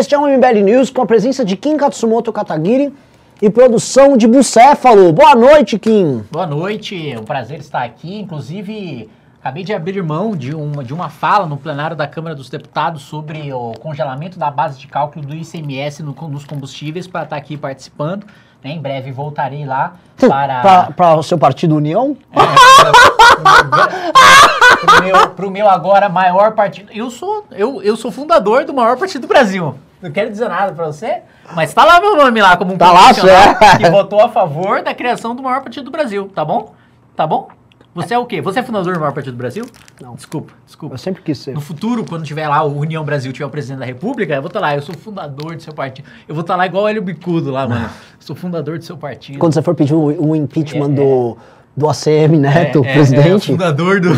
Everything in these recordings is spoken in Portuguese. Este é o MBL News com a presença de Kim Kataguiri e produção de Bucéfalo. Boa noite, Kim. Boa noite, é um prazer estar aqui. Inclusive, acabei de abrir mão de uma fala no plenário da Câmara dos Deputados sobre o congelamento da base de cálculo do ICMS nos combustíveis para estar aqui participando. Em breve voltarei lá para... Para o seu partido União? Pro meu agora maior partido. Eu sou fundador do maior partido do Brasil. Não quero dizer nada pra você, mas tá lá meu nome lá como um profissional que votou a favor da criação do maior partido do Brasil, tá bom? Tá bom? Você é o quê? Você é fundador do maior partido do Brasil? Não. Desculpa. Eu sempre quis ser. No futuro, quando tiver lá o União Brasil, tiver o presidente da República, eu vou estar lá, eu sou fundador do seu partido. Eu vou estar lá igual o Hélio Bicudo lá, mano. Sou fundador do seu partido. Quando você for pedir o impeachment do ACM, né, do presidente? É o fundador do...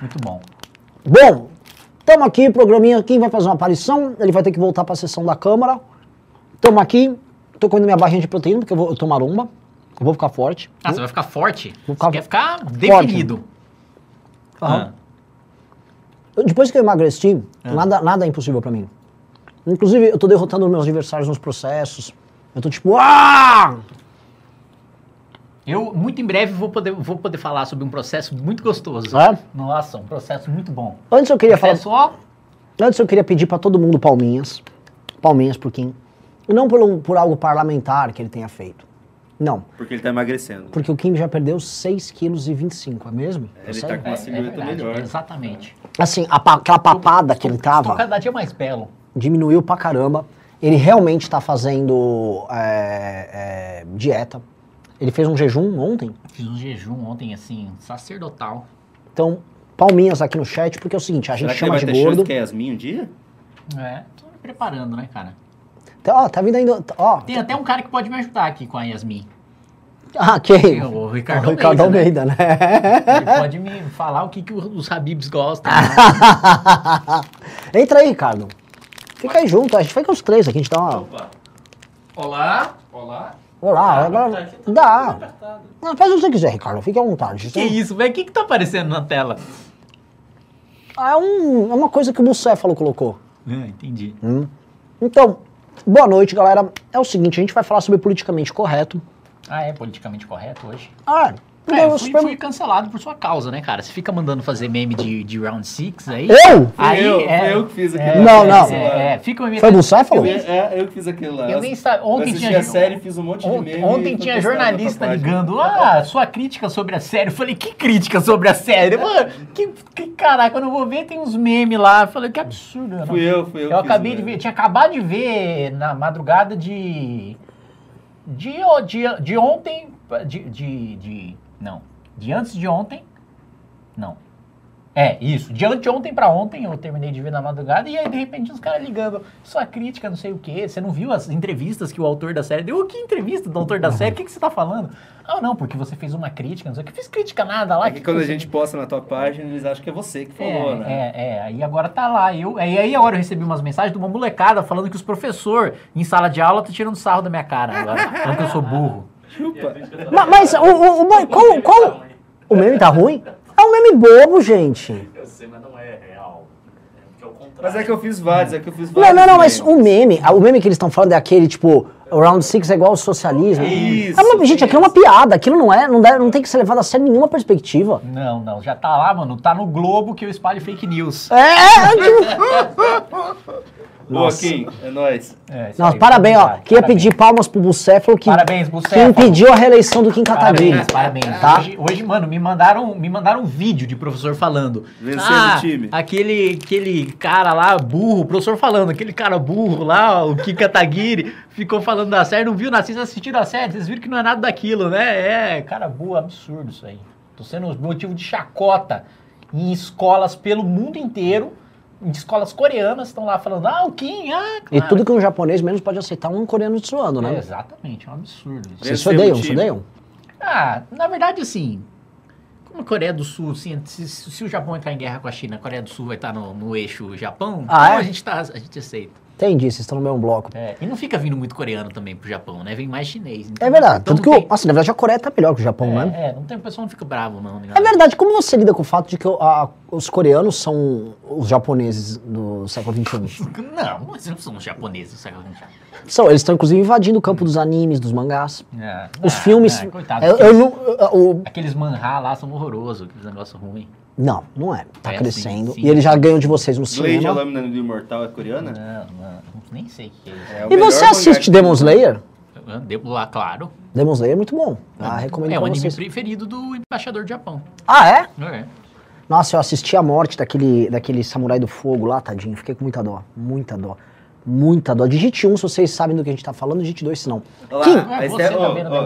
Muito bom. Bom, estamos aqui, programinha, quem vai fazer uma aparição, ele vai ter que voltar para a sessão da Câmara. Estamos aqui, estou comendo minha barrinha de proteína, porque eu tô maromba. Eu vou ficar forte. Ah, você vai ficar forte? Você quer ficar definido. Aham. Depois que eu emagreci, nada é impossível pra mim. Inclusive, eu tô derrotando meus adversários nos processos. Eu tô tipo... Aaah! Eu, muito em breve, vou poder falar sobre um processo muito gostoso. É? Nossa, um processo muito bom. Antes eu queria Antes eu queria pedir pra todo mundo palminhas. Palminhas pro Kim. E não por algo parlamentar que ele tenha feito. Não. Porque ele tá emagrecendo. Porque o Kim já perdeu 6,25 kg, é mesmo? É, ele tá com uma silhueta melhor. Exatamente. Assim, aquela papada que ele tava... Cada dia mais belo. Diminuiu pra caramba. Ele realmente tá fazendo dieta. Ele fez um jejum ontem? Fiz um jejum ontem, assim, sacerdotal. Então, palminhas aqui no chat, porque é o seguinte, a gente chama de gordo... Será que ele vai ter chance que é Yasmin um dia? É, tô me preparando, né, cara? Ó, tá vindo ainda... Ó, tem até um cara que pode me ajudar aqui com a Yasmin. Ah, quem? O Ricardo Almeida, né? Ele pode me falar o que os Habibs gostam. Né? Entra aí, Ricardo. Fica aí junto, a gente fica os três aqui, a gente dá uma... Opa. Olá. Olá, agora... Dá. Não, faz o que você quiser, Ricardo, fica à vontade. Que isso, velho? O que tá aparecendo na tela? É uma coisa que o Bucéfalo colocou. Entendi. Então... Boa noite, galera. É o seguinte, a gente vai falar sobre politicamente correto. Ah, é politicamente correto hoje? Ah, eu fui cancelado por sua causa, né, cara? Você fica mandando fazer meme de Round 6 aí? Eu? Eu que fiz aquilo lá. Não. Foi do Bucéfalo? Eu que fiz aquilo lá. Eu nem sabia. Ontem tinha a série, fiz um monte de meme. Ontem tinha jornalista ligando. Ah, sua crítica sobre a série. Eu falei, que crítica sobre a série? Mano, que caraca, eu não vou ver, tem uns memes lá. Eu falei, que absurdo. Não. Fui eu. Eu acabei de ver, tinha acabado de ver na madrugada de ontem. De antes de ontem, não. É, isso. De anteontem pra ontem, eu terminei de ver na madrugada, e aí, de repente, os caras ligando, sua crítica, não sei o quê, você não viu as entrevistas que o autor da série deu? Que entrevista do autor da série? O que você tá falando? Ah, não, porque você fez uma crítica, não sei o que. Fiz crítica nada lá. É que quando a gente posta na tua página, eles acham que é você que falou, né? Aí agora tá lá. Aí a hora eu recebi umas mensagens de uma molecada falando que os professores em sala de aula estão tirando sarro da minha cara agora, falando que eu sou burro. Chupa. Mas o meme tá ruim? É um meme bobo, gente. Eu sei, mas não é real. É o contrário. Mas é que eu fiz vários. Não, mas o meme que eles estão falando é aquele, tipo, o Round 6 é igual ao socialismo. Isso. Gente, aquilo é uma piada, aquilo não tem que ser levado a sério nenhuma perspectiva. Não, já tá lá, mano, tá no Globo que eu espalho fake news. Boa, Kim, é nóis. Nossa, parabéns, ó. Queria pedir palmas pro Bucéfalo, que impediu a reeleição do Kim Kataguiri. Parabéns. Tá? Hoje, mano, me mandaram um vídeo de professor falando. Vencendo o time. Aquele cara lá, burro, professor falando, aquele cara burro lá, o Kim Kataguiri, ficou falando da série, não viu? Vocês assistiram a série, vocês viram que não é nada daquilo, né? Cara, burro, absurdo isso aí. Tô sendo motivo de chacota em escolas pelo mundo inteiro. De escolas coreanas estão lá falando, o Kim, claro. E tudo que um japonês menos pode aceitar um coreano te zoando, né? Exatamente, é um absurdo. Vocês se odeiam? Na verdade, assim, como a Coreia do Sul, assim, se o Japão entrar em guerra com a China, a Coreia do Sul vai estar no eixo Japão, então a gente aceita. Entendi, vocês estão no mesmo bloco. É, e não fica vindo muito coreano também pro Japão, né? Vem mais chinês. Então é verdade. Tanto que, tem... nossa, na verdade a Coreia tá melhor que o Japão, né? É, não tem, o pessoal não fica bravo, não. É verdade. Como você lida com o fato de que os coreanos são os japoneses do século XXI? Não, eles não são os japoneses do século XXI. São, eles estão inclusive invadindo o campo dos animes, dos mangás. É, os filmes... É, coitado, aqueles manhá lá são horrorosos, aqueles negócios ruins. Não, não é. Tá crescendo. Sim, sim. E ele já ganhou de vocês no cinema. Blade, a Lâmina do Imortal é coreana? Não. Nem sei o que é. E você assiste Demon Slayer? Claro. Demon Slayer é muito bom. Ah, recomendo pra vocês. É o anime preferido do embaixador do Japão. Ah, é? É. Nossa, eu assisti a morte daquele samurai do fogo lá, tadinho. Fiquei com muita dó. Muita dó. Muita dó. Digite 1 se vocês sabem do que a gente tá falando, digite 2 se não. Olá,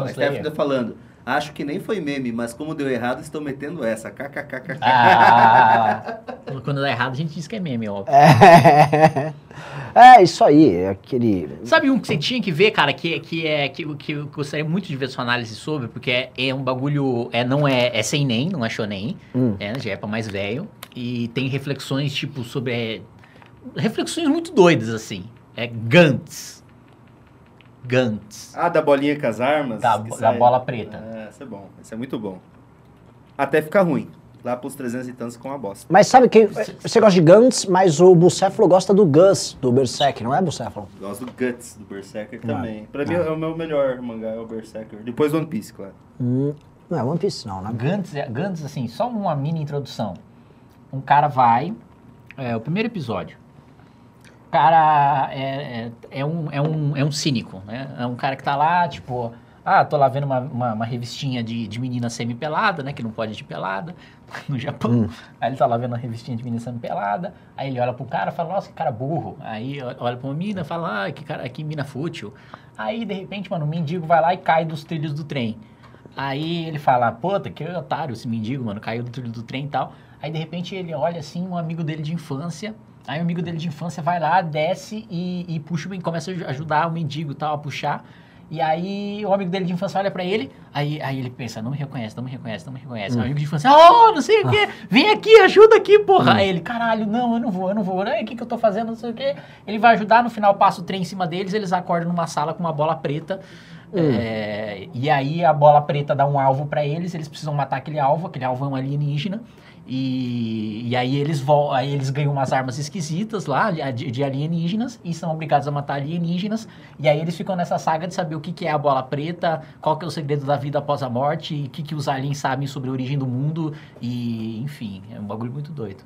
a Steph tá falando. Acho que nem foi meme, mas como deu errado, estão metendo essa. KKKKK. Quando dá errado, a gente diz que é meme, óbvio. É isso aí, é aquele... Sabe um que você tinha que ver, cara, que eu gostaria muito de ver sua análise sobre, porque é um bagulho... Não é seinen, não é shonen, já é pra mais velho, e tem reflexões, tipo, sobre... reflexões muito doidas, assim. É Gantz. Gantz. Ah, da bolinha com as armas? Da bola preta. Isso é bom. Isso é muito bom. Até ficar ruim. Lá pros 300 e tantos com a bosta. Mas sabe que você gosta de Gantz, mas o Bucéfalo gosta do Guts, do Berserk, não é, Bucéfalo? Gosto do Guts, do Berserker também. Pra mim é o meu melhor mangá, é o Berserker. Depois One Piece, claro. Não é One Piece não, né? Gantz, assim, só uma mini introdução. Um cara vai... o primeiro episódio. O cara é um cínico, né? É um cara que tá lá, tipo... Ah, tô lá vendo uma revistinha de menina semi-pelada, né? Que não pode ir de pelada, no Japão. Aí ele tá lá vendo uma revistinha de menina semi-pelada. Aí ele olha pro cara e fala, nossa, que cara burro. Aí olha pra uma mina e fala, ah, que mina fútil. Aí, de repente, mano, o mendigo vai lá e cai dos trilhos do trem. Aí ele fala, puta, que otário esse mendigo, mano. Caiu do trilho do trem e tal. Aí, de repente, ele olha, assim, um amigo dele de infância... Aí o amigo dele de infância vai lá, desce e puxa, começa a ajudar o mendigo e tal, a puxar. E aí o amigo dele de infância olha pra ele, aí ele pensa, não me reconhece, não me reconhece, não me reconhece. O amigo de infância, não sei o quê, vem aqui, ajuda aqui, porra. Aí ele, caralho, não, eu não vou, o que eu tô fazendo, não sei o quê. Ele vai ajudar, no final passa o trem em cima deles, eles acordam numa sala com uma bola preta. E aí a bola preta dá um alvo pra eles, eles precisam matar aquele alvo é um alienígena. E aí eles ganham umas armas esquisitas lá, de alienígenas, e são obrigados a matar alienígenas. E aí eles ficam nessa saga de saber o que é a bola preta, qual que é o segredo da vida após a morte, e o que os aliens sabem sobre a origem do mundo. E, enfim, é um bagulho muito doido.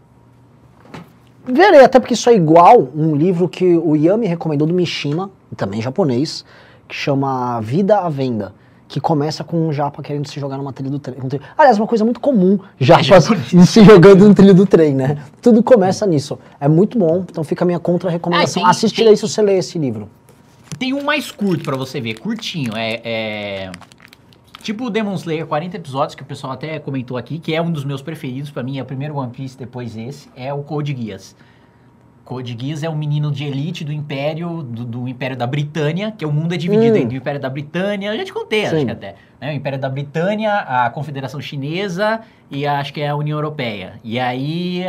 Verei, até porque isso é igual um livro que o Yami recomendou do Mishima, também japonês, que chama Vida à Venda. Que começa com um japa querendo se jogar numa trilha do trem. Aliás, uma coisa muito comum, japas se jogando no trilho do trem, né? Tudo começa nisso. É muito bom, então fica a minha contra-recomendação. Assistirei se você ler esse livro. Tem um mais curto pra você ver, curtinho. Tipo o Demon Slayer, 40 episódios, que o pessoal até comentou aqui, que é um dos meus preferidos, pra mim é o primeiro One Piece, depois esse, é o Code Geass. Code Geass é um menino de elite do Império, do Império da Britânia, que o mundo é dividido entre o Império da Britânia, eu já te contei, acho que até, né? O Império da Britânia, a Confederação Chinesa e acho que é a União Europeia. E aí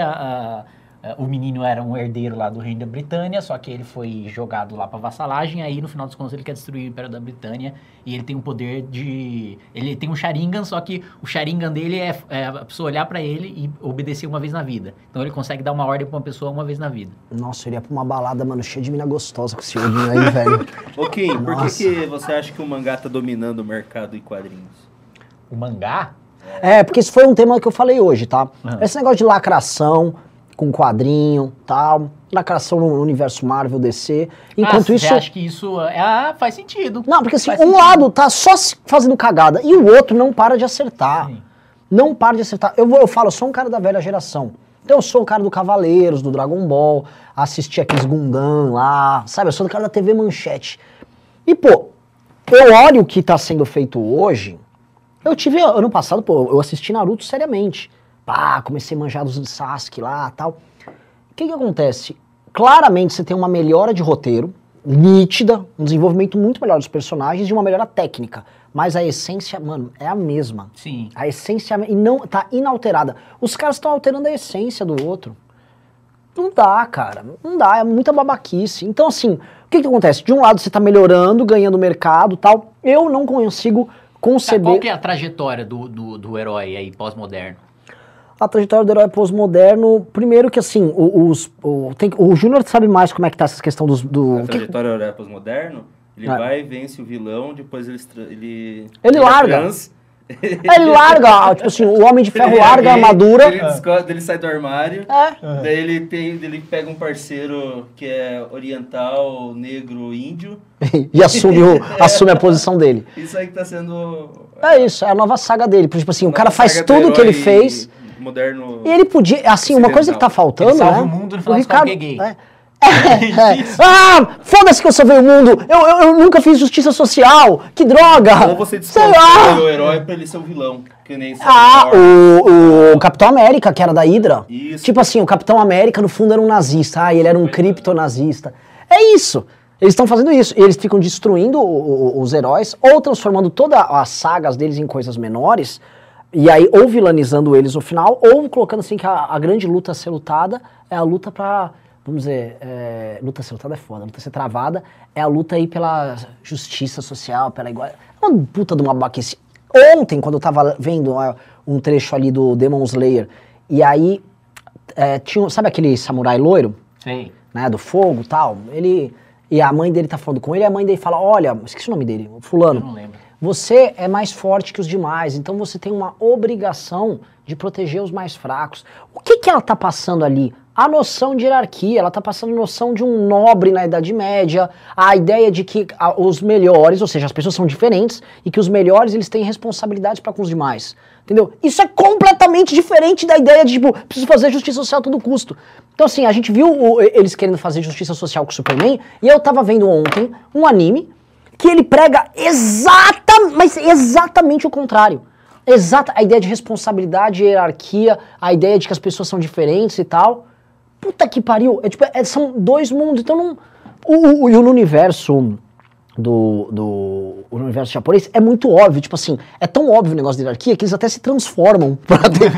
o menino era um herdeiro lá do Reino da Britânia, só que ele foi jogado lá pra vassalagem, aí no final dos contos ele quer destruir o Império da Britânia e ele tem um poder de... Ele tem um Sharingan, só que o Sharingan dele é a pessoa olhar pra ele e obedecer uma vez na vida. Então ele consegue dar uma ordem pra uma pessoa uma vez na vida. Nossa, eu iria pra uma balada, mano, cheia de mina gostosa com esse olhinho aí, velho. Ok, Nossa. Por que você acha que o mangá tá dominando o mercado em quadrinhos? O mangá? É, porque isso foi um tema que eu falei hoje, tá? Esse negócio de lacração... com quadrinho, tal, lacração no universo Marvel, DC, enquanto isso... Você acha que isso faz sentido. Não, porque assim, um lado tá só fazendo cagada e o outro não para de acertar. Sim. Não para de acertar. Eu falo, eu sou um cara da velha geração. Então eu sou o cara do Cavaleiros, do Dragon Ball, assisti aqueles Gundam lá, sabe? Eu sou o cara da TV Manchete. E, pô, eu olho o que tá sendo feito hoje. Eu tive, ano passado, pô, eu assisti Naruto seriamente. Pá, comecei a manjar dos Sasuke lá, tal. O que acontece? Claramente você tem uma melhora de roteiro, nítida, um desenvolvimento muito melhor dos personagens e uma melhora técnica. Mas a essência, mano, é a mesma. Sim. A essência e não tá inalterada. Os caras estão alterando a essência do outro. Não dá, cara. Não dá, é muita babaquice. Então, assim, o que que acontece? De um lado você tá melhorando, ganhando mercado e tal. Eu não consigo conceber... Tá, qual que é a trajetória do herói aí, pós-moderno? A trajetória do herói pós-moderno, primeiro que assim, o Júnior sabe mais como é que tá essa questão dos... A trajetória do herói pós-moderno, ele vai, vence o vilão, depois ele larga. Ele larga, tipo assim, o Homem de Ferro larga a armadura. Ele sai do armário, daí ele pega um parceiro que é oriental, negro, índio. E assume a posição dele. Isso aí que tá sendo... É isso, é a nova saga dele. Tipo assim, o cara faz tudo o que ele fez... Moderno. E ele podia, assim, ocidental. Uma coisa que tá faltando, ele salva o mundo, no Ricardo, gay. Ah, foda-se que eu salvei o mundo, eu nunca fiz justiça social, que droga! Ou você desconfia o herói pra ele ser o vilão, que nem... o Capitão América, que era da Hydra. Isso. Tipo assim, o Capitão América no fundo era um nazista, ele era um criptonazista. É isso, eles estão fazendo isso, eles ficam destruindo os heróis, ou transformando todas as sagas deles em coisas menores. E aí, ou vilanizando eles no final, ou colocando assim que a grande luta a ser lutada é a luta pra, vamos dizer, luta a ser lutada é foda, a luta a ser travada é a luta aí pela justiça social, pela igualdade. É uma puta de uma babaquice. Ontem, quando eu tava vendo um trecho ali do Demon Slayer, e aí, tinha, sabe aquele samurai loiro? Sim. Né, do fogo e tal? E a mãe dele tá falando com ele, e a mãe dele fala, olha, esqueci o nome dele, fulano. Eu não lembro. Você é mais forte que os demais, então você tem uma obrigação de proteger os mais fracos. O que que ela tá passando ali? A noção de hierarquia, ela tá passando a noção de um nobre na Idade Média, a ideia de que os melhores, ou seja, as pessoas são diferentes, e que os melhores, eles têm responsabilidades para com os demais. Entendeu? Isso é completamente diferente da ideia de, tipo, preciso fazer justiça social a todo custo. Então, assim, a gente viu eles querendo fazer justiça social com o Superman, e eu tava vendo ontem um anime, que ele prega exatamente o contrário. A ideia de responsabilidade, hierarquia, a ideia de que as pessoas são diferentes e tal. Puta que pariu. É, tipo, são dois mundos. Então não... E o universo do universo japonês é muito óbvio. Tipo assim, é tão óbvio o negócio de hierarquia que eles até se transformam pra ter...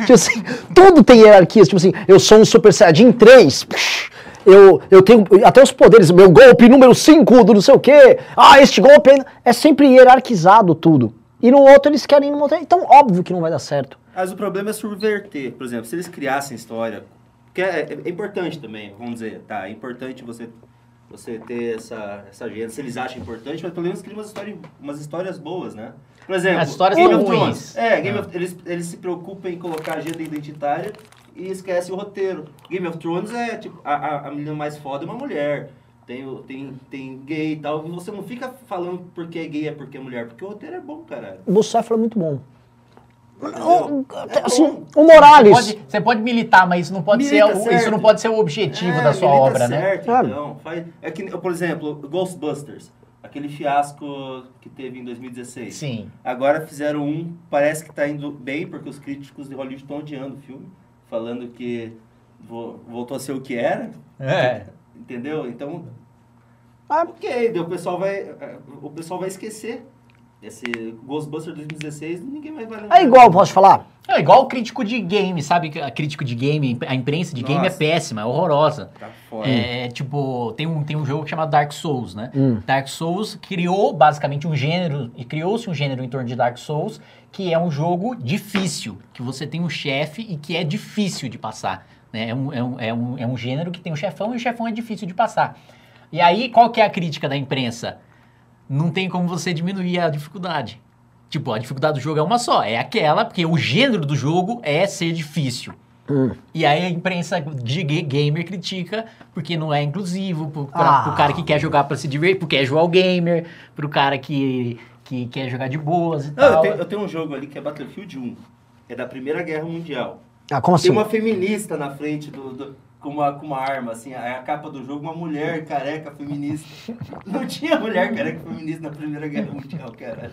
tipo assim, tudo tem hierarquias. Tipo assim, eu sou um Super Saiyajin 3. Eu tenho até os poderes, meu golpe número 5 do não sei o quê, este golpe ainda... É sempre hierarquizado tudo. E no outro eles querem ir no outro... Então, óbvio que não vai dar certo. Mas o problema é subverter. Por exemplo, se eles criassem história... Que é importante também, vamos dizer, tá? É importante você ter essa agenda, se eles acham importante, mas pelo menos cria umas histórias boas, né? Por exemplo... As histórias Game of Thrones. Eles se preocupam em colocar agenda identitária... E esquece o roteiro. Game of Thrones é, tipo, a menina mais foda é uma mulher. Tem gay e tal. E você não fica falando porque é gay, é porque é mulher. Porque o roteiro é bom, caralho. O Bucéfalo é muito bom. Assim, o Morales... Você pode militar, mas isso não pode ser o objetivo da sua obra, certo, né? Então, é que, por exemplo, Ghostbusters. Aquele fiasco que teve em 2016. Sim. Agora fizeram um, parece que tá indo bem, porque os críticos de Hollywood estão odiando o filme. Falando que voltou a ser o que era. Entendeu? Então, ok, o pessoal vai esquecer. Esse Ghostbusters 2016, ninguém mais vai lembrar. É igual, posso falar? É igual o crítico de game, sabe? A crítico de game, a imprensa de game é péssima, é horrorosa. Tá foda. É tipo, tem um jogo chamado Dark Souls, né? Dark Souls criou basicamente um gênero, e criou-se um gênero em torno de Dark Souls, que é um jogo difícil, que você tem um chefe e que é difícil de passar. Né? É um gênero que tem um chefão e o chefão é difícil de passar. E aí, qual que é a crítica da imprensa? Não tem como você diminuir a dificuldade. Tipo, a dificuldade do jogo é uma só. É aquela, porque o gênero do jogo é ser difícil. E aí a imprensa de gamer critica porque não é inclusivo pro cara que quer jogar pra se divertir, porque é jogar o gamer, pro cara que quer jogar de boas e tal. Eu tenho um jogo ali que é Battlefield 1. É da Primeira Guerra Mundial. Como assim? Tem uma feminista na frente com uma arma, assim, a capa do jogo, uma mulher careca feminista. Não tinha mulher careca feminista na Primeira Guerra Mundial, cara.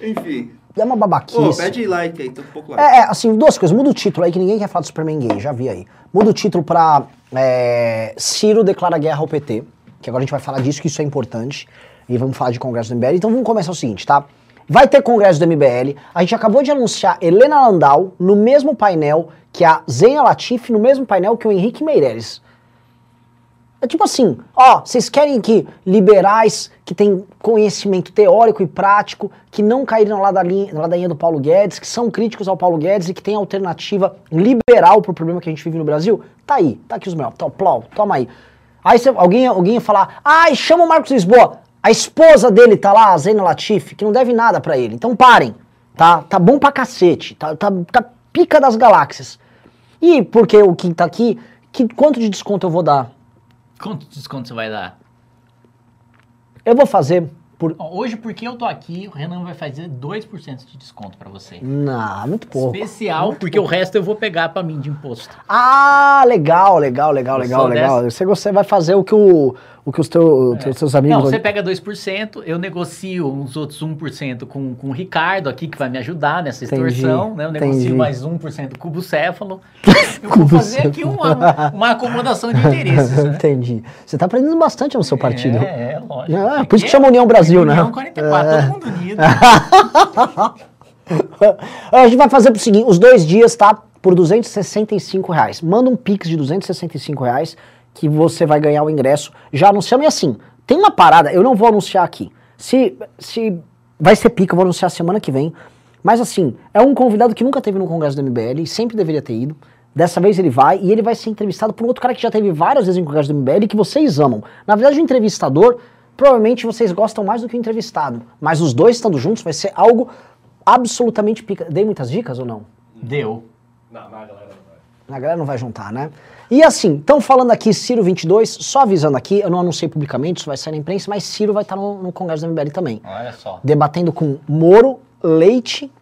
Enfim. É uma babaquice. Pô, pede like aí, tô um pouco like. Assim, duas coisas. Muda o título aí, que ninguém quer falar do Superman gay, já vi aí. Muda o título pra Ciro declara guerra ao PT, que agora a gente vai falar disso, que isso é importante, e vamos falar de Congresso do MBL. Então vamos começar o seguinte, tá? Vai ter congresso do MBL, a gente acabou de anunciar Helena Landau no mesmo painel que a Zenia Latif, no mesmo painel que o Henrique Meirelles. É tipo assim, ó, vocês querem que liberais que têm conhecimento teórico e prático, que não caíram lá da ladainha do Paulo Guedes, que são críticos ao Paulo Guedes e que têm alternativa liberal pro problema que a gente vive no Brasil, tá aí, tá aqui os melhores, toma aí. Aí cê, alguém ia falar, ai, chama o Marcos Lisboa. A esposa dele tá lá, a Zenia Latif, que não deve nada pra ele. Então parem, tá? Tá bom pra cacete, tá pica das galáxias. E porque o Kim tá aqui, quanto de desconto eu vou dar? Quanto de desconto você vai dar? Eu vou fazer por... Hoje, porque eu tô aqui, o Renan vai fazer 2% de desconto pra você. Não, muito pouco. Especial, muito porque pouco. O resto eu vou pegar pra mim de imposto. Ah, legal. Você vai fazer o que o... O que os teus amigos... Não, você pega 2%, eu negocio uns outros 1% com o Ricardo aqui, que vai me ajudar nessa extorsão, né? Eu negocio mais 1% com o Bucéfalo. Eu vou fazer aqui uma acomodação de interesses, né? Entendi. Você está aprendendo bastante no seu partido. É, lógico. É, por isso que chama União Brasil, né? União 44, todo mundo unido. A gente vai fazer o seguinte, os 2 dias, tá? Por R$265. Manda um pix de R$265. Que você vai ganhar o ingresso, já anunciamos. E assim, tem uma parada, eu não vou anunciar aqui, se vai ser pica, eu vou anunciar semana que vem, mas assim, é um convidado que nunca teve no congresso do MBL, sempre deveria ter ido, dessa vez ele vai, e ele vai ser entrevistado por um outro cara que já teve várias vezes no congresso do MBL, que vocês amam. Na verdade, o entrevistador, provavelmente vocês gostam mais do que o entrevistado, mas os dois estando juntos vai ser algo absolutamente pica. Dei muitas dicas ou não? Deu. Não, mas a galera não vai. A galera não vai juntar, né? E assim, estão falando aqui, Ciro 22, só avisando aqui, eu não anunciei publicamente, isso vai sair na imprensa, mas Ciro vai estar no Congresso da MBL também. Olha só. Debatendo com Moro, Leite,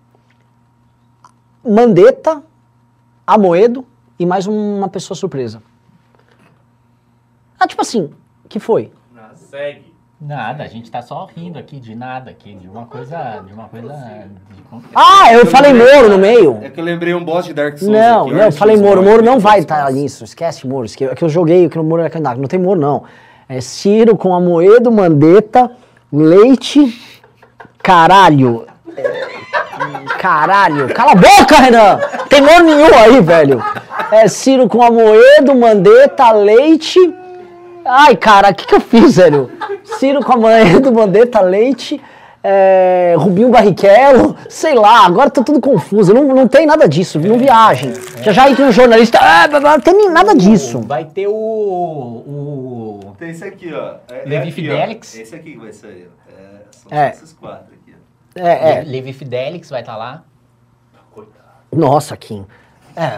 Mandetta, Amoedo e mais uma pessoa surpresa. Ah, tipo assim, que foi? Não, segue. Nada, a gente tá só rindo aqui de nada, aqui, de uma coisa... Ah, eu falei Moro no meio! É que eu lembrei um boss de Dark Souls. Não, eu falei Moro, Moro não vai estar nisso, esquece Moro, é que eu joguei, que o Moro era candidato, não tem Moro não. É Ciro com Amoedo, Mandetta, Leite, caralho, cala a boca, Renan! Tem Moro nenhum aí, velho! É Ciro com Amoedo, Mandetta, Leite... Ai, cara, o que eu fiz, velho? Ciro com a mãe do Mandetta, Leite, Rubinho Barrichello, sei lá, agora tá tudo confuso, não tem nada disso, não viagem. Já entra um jornalista, não tem nada disso. Vai ter Tem esse aqui, ó. Levi Fidelix. Ó. Esse aqui que vai sair, são esses 4 aqui. Ó. Levi Fidelix vai estar lá. Coitado. Nossa, Kim.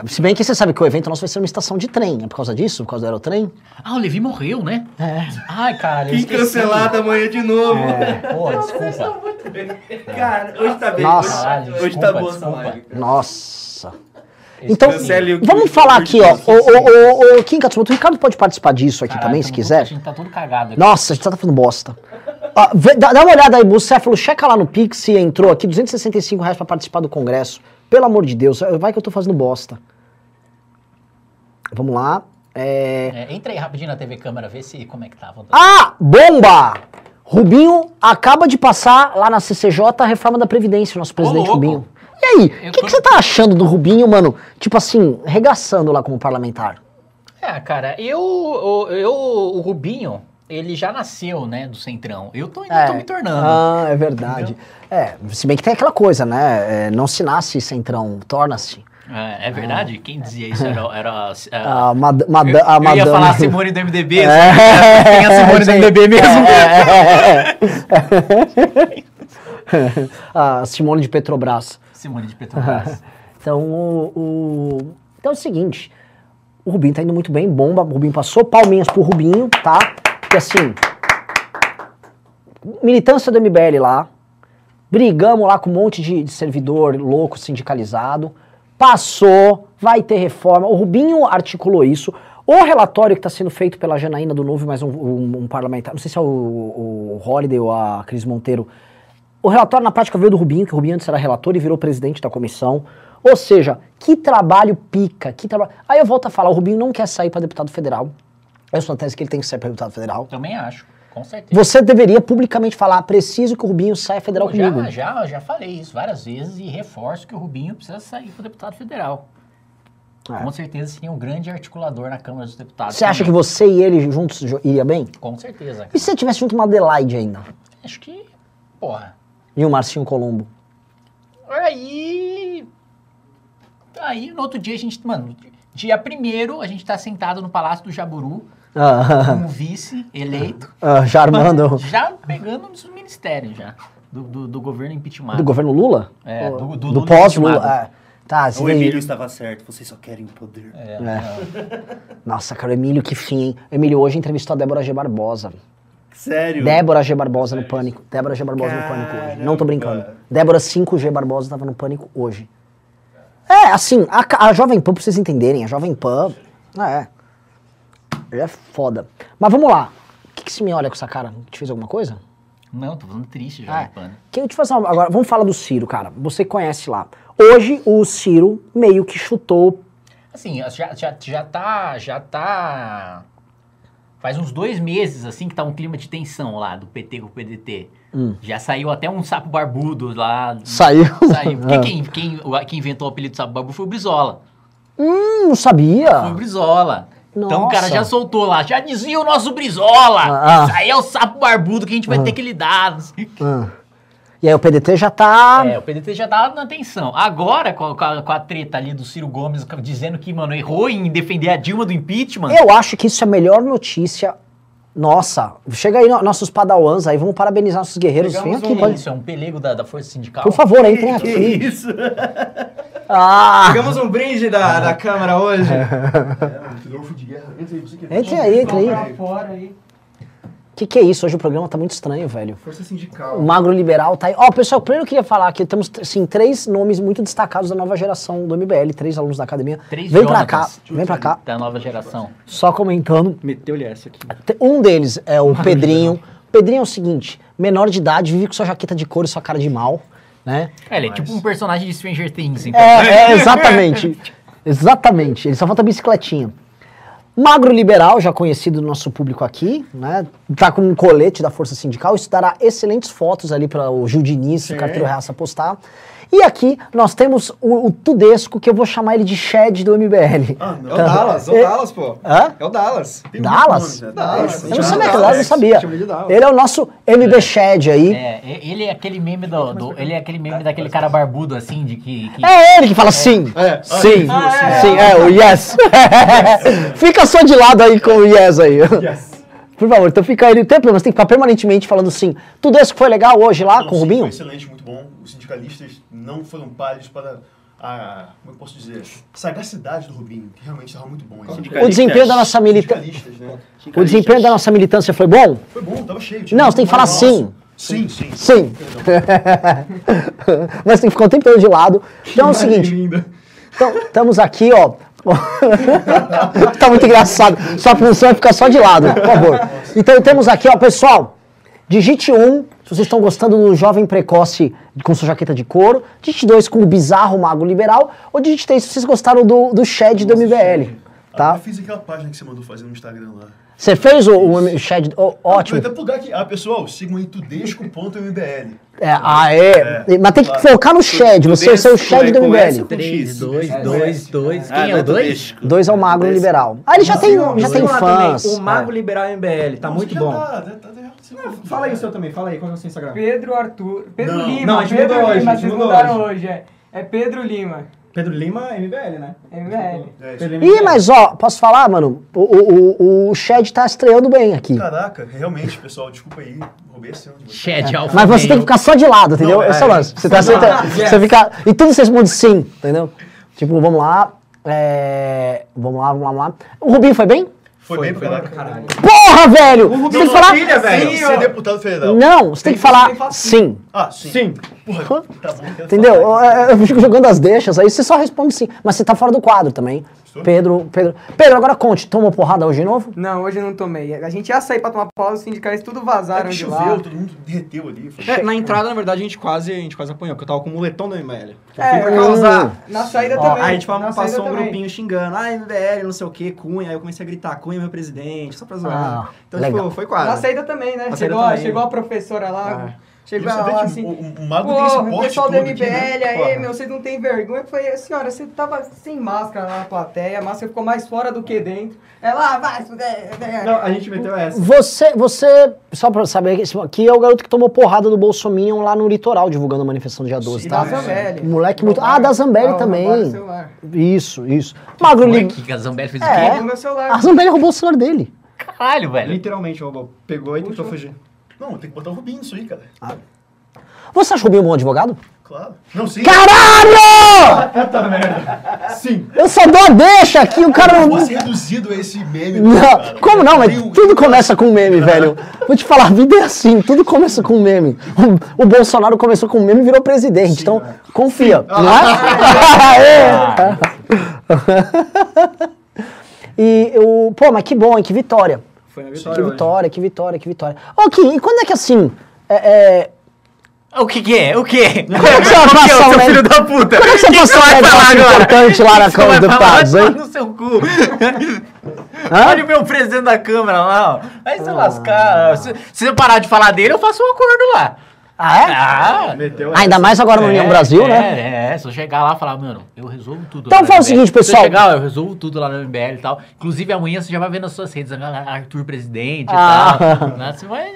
Se bem que você sabe que o evento nosso vai ser uma estação de trem. É por causa disso? Por causa do aerotrem? Ah, o Levi morreu, né? É. Ai, cara, que cancelado amanhã de novo. Pô, desculpa. Cara, hoje tá bem. Nossa. Hoje tá bom. Nossa. Então, vamos falar aqui, ó. O Kim Kataguiri, o Ricardo pode participar disso aqui também, se quiser. A gente tá todo cagado aqui. Nossa, a gente tá falando bosta. Dá uma olhada aí, Bucéfalo, checa lá no Pix se entrou aqui, R$265 pra participar do congresso. Pelo amor de Deus, vai que eu tô fazendo bosta. Vamos lá. Entra aí rapidinho na TV Câmara, vê se como é que tá. Ah, bomba! Rubinho acaba de passar lá na CCJ a reforma da Previdência, o nosso presidente Rubinho. E aí, o que você tá achando do Rubinho, mano? Tipo assim, regaçando lá como parlamentar. Cara, o Rubinho... Ele já nasceu, né, do Centrão. Eu ainda tô me tornando. Ah, é verdade. Se bem que tem aquela coisa, né? Não se nasce Centrão, torna-se. É verdade? Quem dizia isso era eu ia falar Simone do MDB. Tem a Simone do MDB mesmo. A Simone de Petrobras. Simone de Petrobras. Então, então é o seguinte. O Rubinho tá indo muito bem. Bomba, o Rubinho passou. Palminhas pro Rubinho, tá? Porque assim, militância do MBL lá, brigamos lá com um monte de servidor louco sindicalizado, passou, vai ter reforma, o Rubinho articulou isso, o relatório que está sendo feito pela Janaína do Novo, mais um parlamentar, não sei se é o Holliday ou a Cris Monteiro, o relatório na prática veio do Rubinho, que o Rubinho antes era relator e virou presidente da comissão, ou seja, que trabalho pica, que trabalho... Aí eu volto a falar, o Rubinho não quer sair para deputado federal. Eu sou a tese que ele tem que ser deputado federal. Também acho. Com certeza. Você deveria publicamente falar, preciso que o Rubinho saia federal comigo. Já falei isso várias vezes e reforço que o Rubinho precisa sair para o deputado federal. É. Com certeza seria um grande articulador na Câmara dos Deputados. Você acha que você e ele juntos iria bem? Com certeza. Cara. E se você tivesse junto uma Adelaide ainda? Acho que... porra. E o Marcinho Colombo? Aí, no outro dia, a gente... Mano, dia 1º, a gente tá sentado no Palácio do Jaburu, como vice eleito. Já armando... Já pegando os ministérios, já. Do governo impeachment. Do governo Lula? É, do pós-Lula. Tá, o Emílio estava certo, vocês só querem o poder. Nossa, cara, o Emílio, que fim, hein? O Emílio hoje entrevistou a Débora G. Barbosa. Sério? Débora G. Barbosa no Pânico. Débora G. Barbosa no Pânico hoje. Não tô brincando. Débora 5G Barbosa tava no Pânico hoje. É, assim, a Jovem Pan, pra vocês entenderem, a Jovem Pan... É foda. Mas vamos lá. O que você me olha com essa cara? Te fez alguma coisa? Não, tô falando triste, Jovem Pan. Que eu te faço agora, vamos falar do Ciro, cara. Você conhece lá. Hoje, o Ciro meio que chutou... Assim, já tá... Faz uns 2 meses, assim, que tá um clima de tensão lá, do PT com o PDT. Já saiu até um sapo barbudo lá. Saiu. Porque quem inventou o apelido de sapo barbudo foi o Brizola. Não sabia. Foi o Brizola. Nossa. Então o cara já soltou lá, já dizia o nosso Brizola. Isso aí é o sapo barbudo que a gente vai ter que lidar, não sei o quê. E aí o PDT já tá... o PDT já tá na tensão. Agora, com a treta ali do Ciro Gomes, dizendo que, mano, errou em defender a Dilma do impeachment. Eu acho que isso é a melhor notícia. Nossa, chega aí nossos padawans aí, vamos parabenizar nossos guerreiros. Pegamos vem aqui, pode... Isso, é um pelego da Força Sindical. Por favor, entrem aqui. Que isso? Pegamos um brinde da Câmara hoje. Um golfo de guerra. Entra aí. Fora aí. Que é isso? Hoje o programa tá muito estranho, velho. Força Sindical. O magro liberal tá aí. Ó, pessoal, primeiro eu queria falar que temos, assim, 3 nomes muito destacados da nova geração do MBL, 3 alunos da academia. 3 vem pra cá, vem pra cá. Da nova geração. Só comentando. Meteu-lhe essa aqui. Um deles é o Pedrinho. Pedrinho é o seguinte, menor de idade, vive com sua jaqueta de couro e sua cara de mal, né? É, ele é tipo um personagem de Stranger Things, então. Exatamente. Ele só falta bicicletinha. Magro liberal, já conhecido do nosso público aqui, né? Tá com um colete da Força Sindical, isso dará excelentes fotos ali para o Gil Diniz, o Carteiro Reaça postar. E aqui nós temos o Tudesco, que eu vou chamar ele de Shed do MBL. É o Dallas, pô. Hã? É o Dallas. Tem Dallas? Nome, né? Dallas. Eu não sabia que Dallas, eu sabia. Ele é o nosso MB Shed aí. Ele é aquele meme daquele cara barbudo assim, de que... É ele que fala sim. O Yes. Fica só de lado aí com o Yes aí. Yes. Por favor, então fica aí o tempo, mas tem que ficar permanentemente falando sim. Tudesco foi legal hoje lá com o Rubinho? Foi excelente, muito bom. Os sindicalistas não foram pálidos para a, como eu posso dizer, sagacidade do Rubinho, que realmente estava muito bom. O desempenho da nossa militância, né? O desempenho da nossa militância foi bom? Foi bom, estava cheio. Não, você tem que falar sim. Sim. Mas tem que ficar um tempo todo de lado. Então é o seguinte, então, estamos aqui, ó. Tá muito engraçado. Sua função é ficar só de lado, por favor. Então temos aqui, ó, pessoal, digite 1, se vocês estão gostando do jovem precoce com sua jaqueta de couro, digite 2 com o bizarro mago liberal, ou digite 3 se vocês gostaram do Shed do MBL, tá? Eu fiz aquela página que você mandou fazer no Instagram lá. Você fez o Shed? Oh, ótimo. Eu vou até plugar aqui. Pessoal, sigam aí tudesco.mbl. Mas tem que focar no Shed, você é o Shed do MBL. 3, 2, 2, 2. Quem é o 2? 2 é o Magro Liberal. Ele já tem fãs. O Magro Liberal MBL, tá muito bom. Fala aí o seu também, fala aí, qual é o seu Instagram? Pedro Arthur. Pedro Lima. Não, a gente mudou hoje. Vocês mudaram hoje, é Pedro Lima. Pedro Lima, MBL, né? MBL. Ih, mas ó, posso falar, mano? O Shed tá estreando bem aqui. Caraca, realmente, pessoal, desculpa aí. Roubei esse ano de você. Shed, Alfa. Mas você tem que ficar só de lado, entendeu? Esse é o lance. Você tá aceitando. Você fica. E tudo você responde sim, entendeu? Tipo, vamos lá. Vamos lá. O Rubinho foi bem? Foi bem pra caralho. Porra, velho! Você tem que falar. Você é deputado federal. Não, você tem que falar sim. Sim. Porra, tá bom. Entendeu? Eu fico jogando as deixas, aí você só responde sim. Mas você tá fora do quadro também. Pedro, agora conte, tomou porrada hoje de novo? Não, hoje não tomei. A gente ia sair pra tomar porrada, os sindicais tudo vazaram de lá. Choveu, todo mundo derreteu ali. É, na entrada, na verdade, a gente quase apanhou, porque eu tava com o moletom da MBL. É, pra causar. Na saída também. Aí a gente passou um grupinho xingando, MBL, não sei o que, Cunha. Aí eu comecei a gritar, Cunha, meu presidente, só pra zoar. Então, tipo, foi quase. Na saída também, né? Chegou a professora lá. Chegou lá, assim, o pessoal do MBL, aí, meu, vocês não tem vergonha? Eu falei, senhora, você tava sem máscara lá na plateia, a máscara ficou mais fora do que dentro. Ela, vai... Não, a gente meteu essa. Você, só pra saber, que é o garoto que tomou porrada do Bolsominion lá no litoral, divulgando a manifestação do dia 12, tá? Da Zambelli. Moleque muito... Ah, da Zambelli também. Isso. Magro Lima. A Zambelli fez o quê? Roubou meu celular. A Zambelli roubou o celular dele. Caralho, velho. Literalmente roubou. Pegou e tentou fugir. Não, tem que botar o Rubinho nisso aí, cara. Você acha o Rubinho um bom advogado? Claro. Não, sim. Caralho! Puta merda. Sim. Eu só dou a deixa aqui, o cara... Eu posso ser reduzido a esse meme. Não, cara. Como não? Mas tudo começa com um meme, velho. Vou te falar, a vida é assim, tudo começa com um meme. O Bolsonaro começou com um meme e virou presidente, sim, então confia. E eu... Pô, mas que bom, hein? Que vitória. Que vitória. Ok, e quando é que assim... O que que é? O quê? Qual é que é a sua seu filho da puta? Qual é que você vai falar agora? Importante lá na Câmara do Pazo, hein? No seu cu. Olha o meu presidente da Câmara lá, ó. Aí você lascar. Se eu parar de falar dele, eu faço um acordo lá. Ah, é? Ainda mais agora no União Brasil, né? Se eu chegar lá e falar, mano, eu resolvo tudo. Então fala o seguinte, pessoal. Se eu chegar lá, eu resolvo tudo lá no MBL e tal. Inclusive, amanhã você já vai ver nas suas redes, Arthur Presidente e tal. Né? Você vai...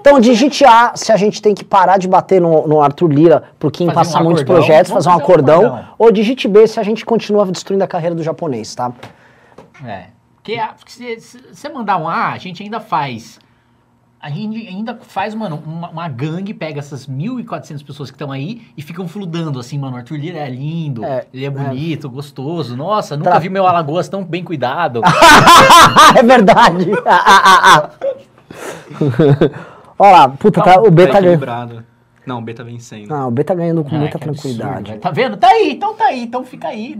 Então, digite A se a gente tem que parar de bater no Arthur Lira, porque passar muitos projetos, fazer um acordão. Ou digite B se a gente continua destruindo a carreira do japonês, tá? É. Porque se você mandar um A, a gente ainda faz... A gente ainda faz, mano, uma gangue, pega essas 1.400 pessoas que estão aí e ficam fludando, assim, mano, o Arthur Lira é lindo, ele é bonito, gostoso, nossa, nunca vi meu Alagoas tão bem cuidado. É verdade. Olha lá, puta, o B tá ganhando. Não, o B tá vencendo. Não, o B tá ganhando com muita tranquilidade. Tá vendo? Tá aí, então fica aí.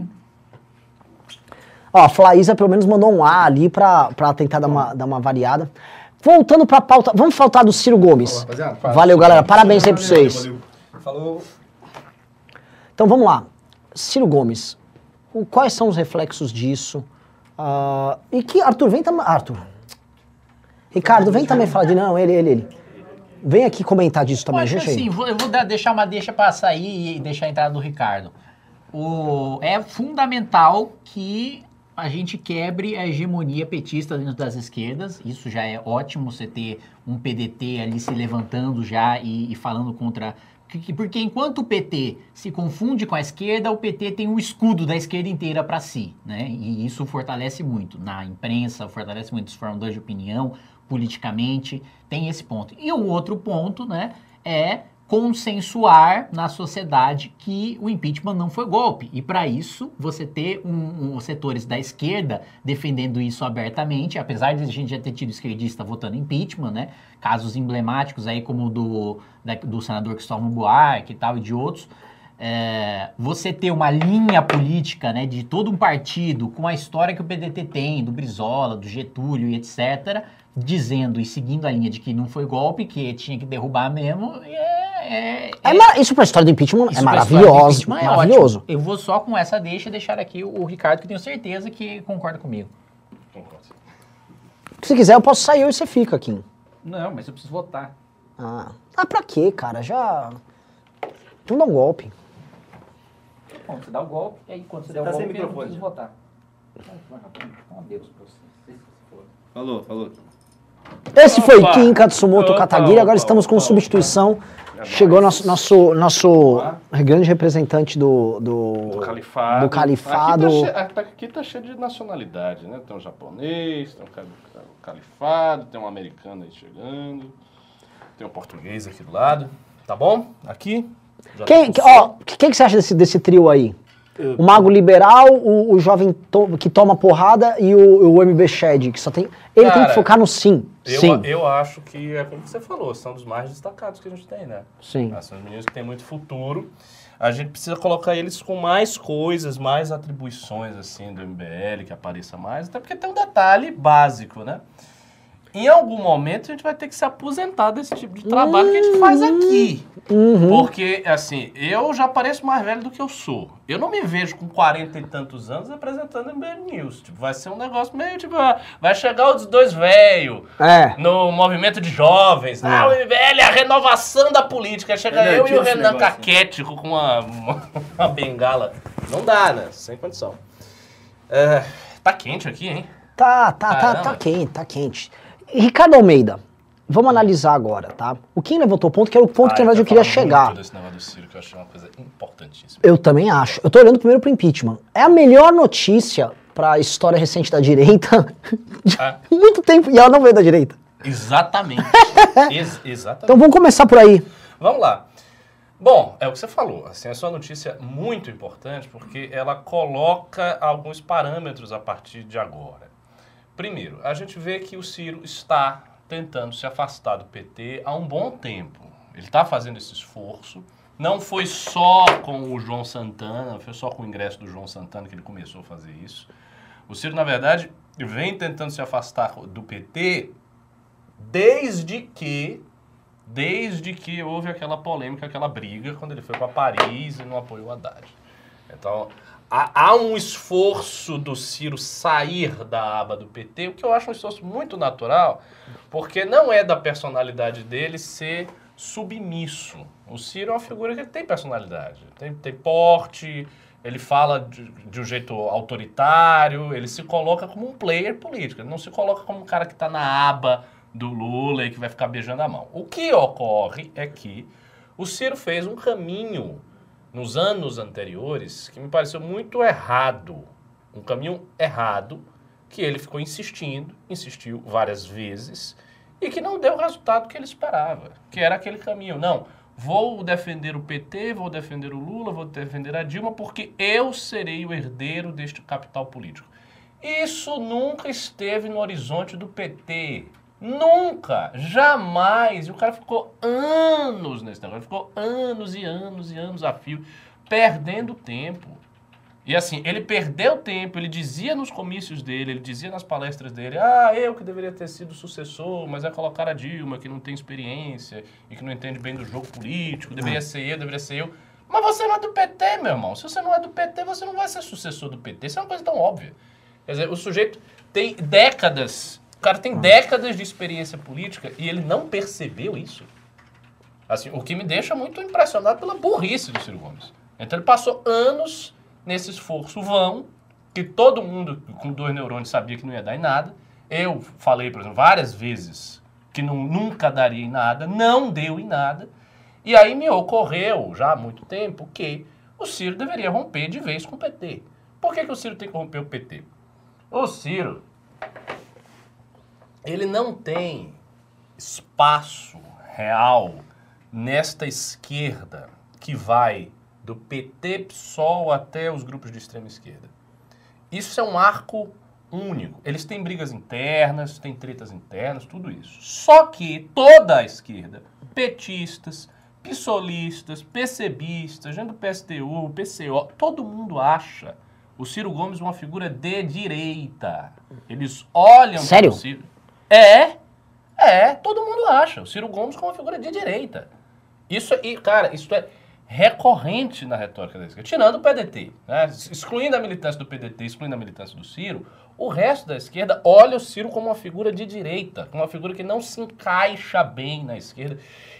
Ó, a Flaísa pelo menos mandou um A ali pra tentar dar uma variada. Voltando pra pauta, vamos faltar do Ciro Gomes. Olá, valeu, galera. Parabéns aí pra vocês. Valeu. Falou. Então, vamos lá. Ciro Gomes, quais são os reflexos disso? E que... Arthur, vem também... Arthur. Ricardo, vem também falar de... Não, ele. Vem aqui comentar disso também, gente. Sim, eu vou deixar uma deixa pra sair e deixar a entrada do Ricardo. É fundamental que... a gente quebre a hegemonia petista dentro das esquerdas, isso já é ótimo, você ter um PDT ali se levantando já e falando contra... Porque enquanto o PT se confunde com a esquerda, o PT tem um escudo da esquerda inteira para si, né? E isso fortalece muito na imprensa, fortalece muito os formadores de opinião, politicamente, tem esse ponto. E o outro ponto, né, é consensuar na sociedade que o impeachment não foi golpe. E para isso, você ter os setores da esquerda defendendo isso abertamente, apesar de a gente já ter tido esquerdista votando impeachment, né? Casos emblemáticos aí como o do senador Cristóvão Buarque e tal, e de outros. Você ter uma linha política, né, de todo um partido com a história que o PDT tem, do Brizola, do Getúlio e etc., dizendo e seguindo a linha de que não foi golpe, que tinha que derrubar mesmo, isso pra história do impeachment é maravilhoso. Impeachment é maravilhoso. Ótimo. Eu vou só com essa deixar aqui o Ricardo, que tenho certeza que concorda comigo. Concordo. Se quiser, eu posso sair e você fica aqui. Não, mas eu preciso votar. Ah, pra quê, cara? Já... Então dá um golpe. Bom, você dá o golpe, e aí quando você der o golpe, eu preciso votar. Adeus pra você. Falou. Esse foi Kim Katsumoto Kataguiri, agora estamos com substituição. Chegou nosso grande representante do Califado. Aqui tá cheio de nacionalidade, né? Tem um japonês, tem um Califado, tem um americano aí chegando, tem um português aqui do lado, tá bom? Aqui. Quem que você acha desse trio aí? O Mago Liberal, o jovem que toma porrada e o MB Shed, que só tem... Ele tem que focar no sim. Eu acho que é como você falou, são dos mais destacados que a gente tem, né? Sim. São os meninos que têm muito futuro. a gente precisa colocar eles com mais coisas, mais atribuições, assim, do MBL, que apareça mais, até porque tem um detalhe básico, né? Em algum momento, a gente vai ter que se aposentar desse tipo de trabalho que a gente faz aqui. Uhum. Porque, assim, eu já pareço mais velho do que eu sou. Eu não me vejo com 40 e tantos anos apresentando o MBL News. Tipo, vai ser um negócio meio, tipo, vai chegar os dois velhos no movimento de jovens. Ah, o MBL é a renovação da política. Chega eu e o Renan caquético com uma bengala. Não dá, né? Sem condição. É, tá quente aqui, hein? Tá quente. Ricardo Almeida, vamos analisar agora, tá? O Kim levantou o ponto, que era o ponto que na verdade eu queria chegar. Desse negócio do Ciro, que eu achei uma coisa importantíssima. Eu também acho. Eu tô olhando primeiro pro impeachment. É a melhor notícia pra história recente da direita de muito tempo, e ela não veio da direita. Exatamente. Exatamente. Então vamos começar por aí. Vamos lá. Bom, é o que você falou, assim, essa é uma notícia muito importante porque ela coloca alguns parâmetros a partir de agora. Primeiro, a gente vê que o Ciro está tentando se afastar do PT há um bom tempo. Ele está fazendo esse esforço. Não foi só com o João Santana, foi só com o ingresso do João Santana que ele começou a fazer isso. O Ciro, na verdade, vem tentando se afastar do PT desde que houve aquela polêmica, aquela briga, quando ele foi para Paris e não apoiou o Haddad. Então, há um esforço do Ciro sair da aba do PT, o que eu acho um esforço muito natural, porque não é da personalidade dele ser submisso. O Ciro é uma figura que tem personalidade, tem porte, ele fala de um jeito autoritário, ele se coloca como um player político, ele não se coloca como um cara que está na aba do Lula e que vai ficar beijando a mão. O que ocorre é que o Ciro fez um caminho nos anos anteriores que me pareceu muito errado, um caminho errado que ele ficou insistindo, insistiu várias vezes e que não deu o resultado que ele esperava, que era aquele caminho, não, vou defender o PT, vou defender o Lula, vou defender a Dilma porque eu serei o herdeiro deste capital político. Isso nunca esteve no horizonte do PT. Nunca, jamais. E o cara ficou anos nesse negócio, ficou anos e anos e anos a fio, perdendo tempo. E assim, ele perdeu tempo, ele dizia nos comícios dele, ele dizia nas palestras dele, eu que deveria ter sido o sucessor, mas é colocar a Dilma, que não tem experiência e que não entende bem do jogo político, deveria ser eu. Mas você não é do PT, meu irmão. Se você não é do PT, você não vai ser sucessor do PT. Isso é uma coisa tão óbvia. Quer dizer, o sujeito tem décadas... O cara tem décadas de experiência política e ele não percebeu isso. Assim, o que me deixa muito impressionado pela burrice do Ciro Gomes. Então ele passou anos nesse esforço vão, que todo mundo com dois neurônios sabia que não ia dar em nada. Eu falei, por exemplo, várias vezes que nunca daria em nada, não deu em nada. E aí me ocorreu, já há muito tempo, que o Ciro deveria romper de vez com o PT. Por que o Ciro tem que romper o PT? O Ciro... ele não tem espaço real nesta esquerda que vai do PT, PSOL até os grupos de extrema esquerda. Isso é um arco único. Eles têm brigas internas, têm tretas internas, tudo isso. Só que toda a esquerda, petistas, pissolistas, PCBistas, gente do PSTU, PCO, todo mundo acha o Ciro Gomes uma figura de direita. Eles olham para o Ciro... todo mundo acha o Ciro Gomes como uma figura de direita. Isso aí, cara, isso é recorrente na retórica da esquerda, tirando o PDT, né? Excluindo a militância do PDT, excluindo a militância do Ciro, o resto da esquerda olha o Ciro como uma figura de direita, como uma figura que não se encaixa bem na esquerda.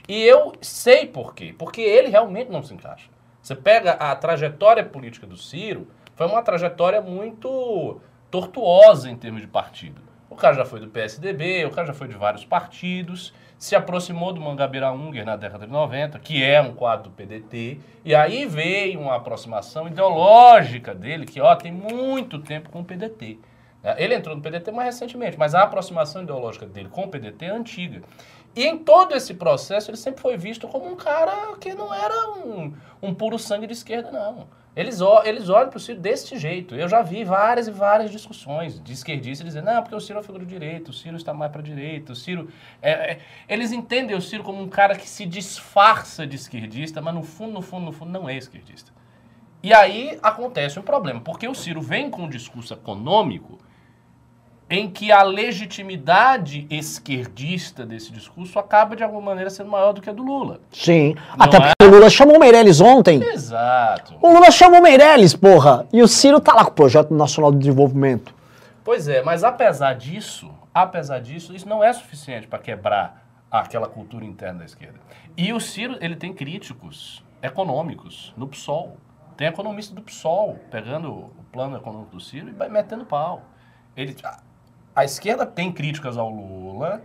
E eu sei por quê, porque ele realmente não se encaixa. Você pega a trajetória política do Ciro, foi uma trajetória muito tortuosa em termos de partido. O cara já foi do PSDB, o cara já foi de vários partidos, se aproximou do Mangabeira Unger na década de 90, que é um quadro do PDT, e aí veio uma aproximação ideológica dele, que tem muito tempo com o PDT. Ele entrou no PDT mais recentemente, mas a aproximação ideológica dele com o PDT é antiga. E em todo esse processo ele sempre foi visto como um cara que não era um puro sangue de esquerda, não. Eles olham para o Ciro desse jeito. Eu já vi várias e várias discussões de esquerdistas dizendo, não, porque o Ciro é uma figura de direita, o Ciro está mais para a direita, o Ciro... Eles entendem o Ciro como um cara que se disfarça de esquerdista, mas no fundo, no fundo, no fundo, não é esquerdista. E aí acontece um problema, porque o Ciro vem com um discurso econômico em que a legitimidade esquerdista desse discurso acaba, de alguma maneira, sendo maior do que a do Lula. Sim, até porque o Lula chamou o Meirelles ontem. Exato. O Lula chamou o Meirelles, porra, e o Ciro tá lá com o Projeto Nacional de Desenvolvimento. Pois é, mas apesar disso, isso não é suficiente para quebrar aquela cultura interna da esquerda. E o Ciro, ele tem críticos econômicos no PSOL. Tem economista do PSOL pegando o plano econômico do Ciro e vai metendo pau. A esquerda tem críticas ao Lula,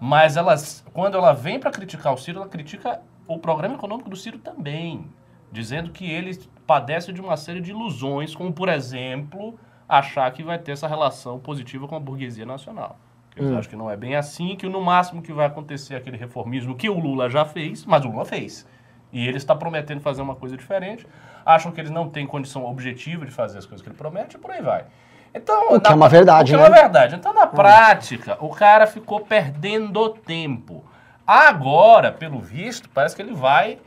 mas quando ela vem para criticar o Ciro, ela critica o programa econômico do Ciro também, dizendo que ele padece de uma série de ilusões, como, por exemplo, achar que vai ter essa relação positiva com a burguesia nacional. Eu acho que não é bem assim, que no máximo que vai acontecer é aquele reformismo que o Lula já fez, mas o Lula fez. E ele está prometendo fazer uma coisa diferente, acham que eles não têm condição objetiva de fazer as coisas que ele promete e por aí vai. Então, o que é uma verdade, né? É uma verdade. Então, na prática, o cara ficou perdendo tempo. Agora, pelo visto, parece que ele vai...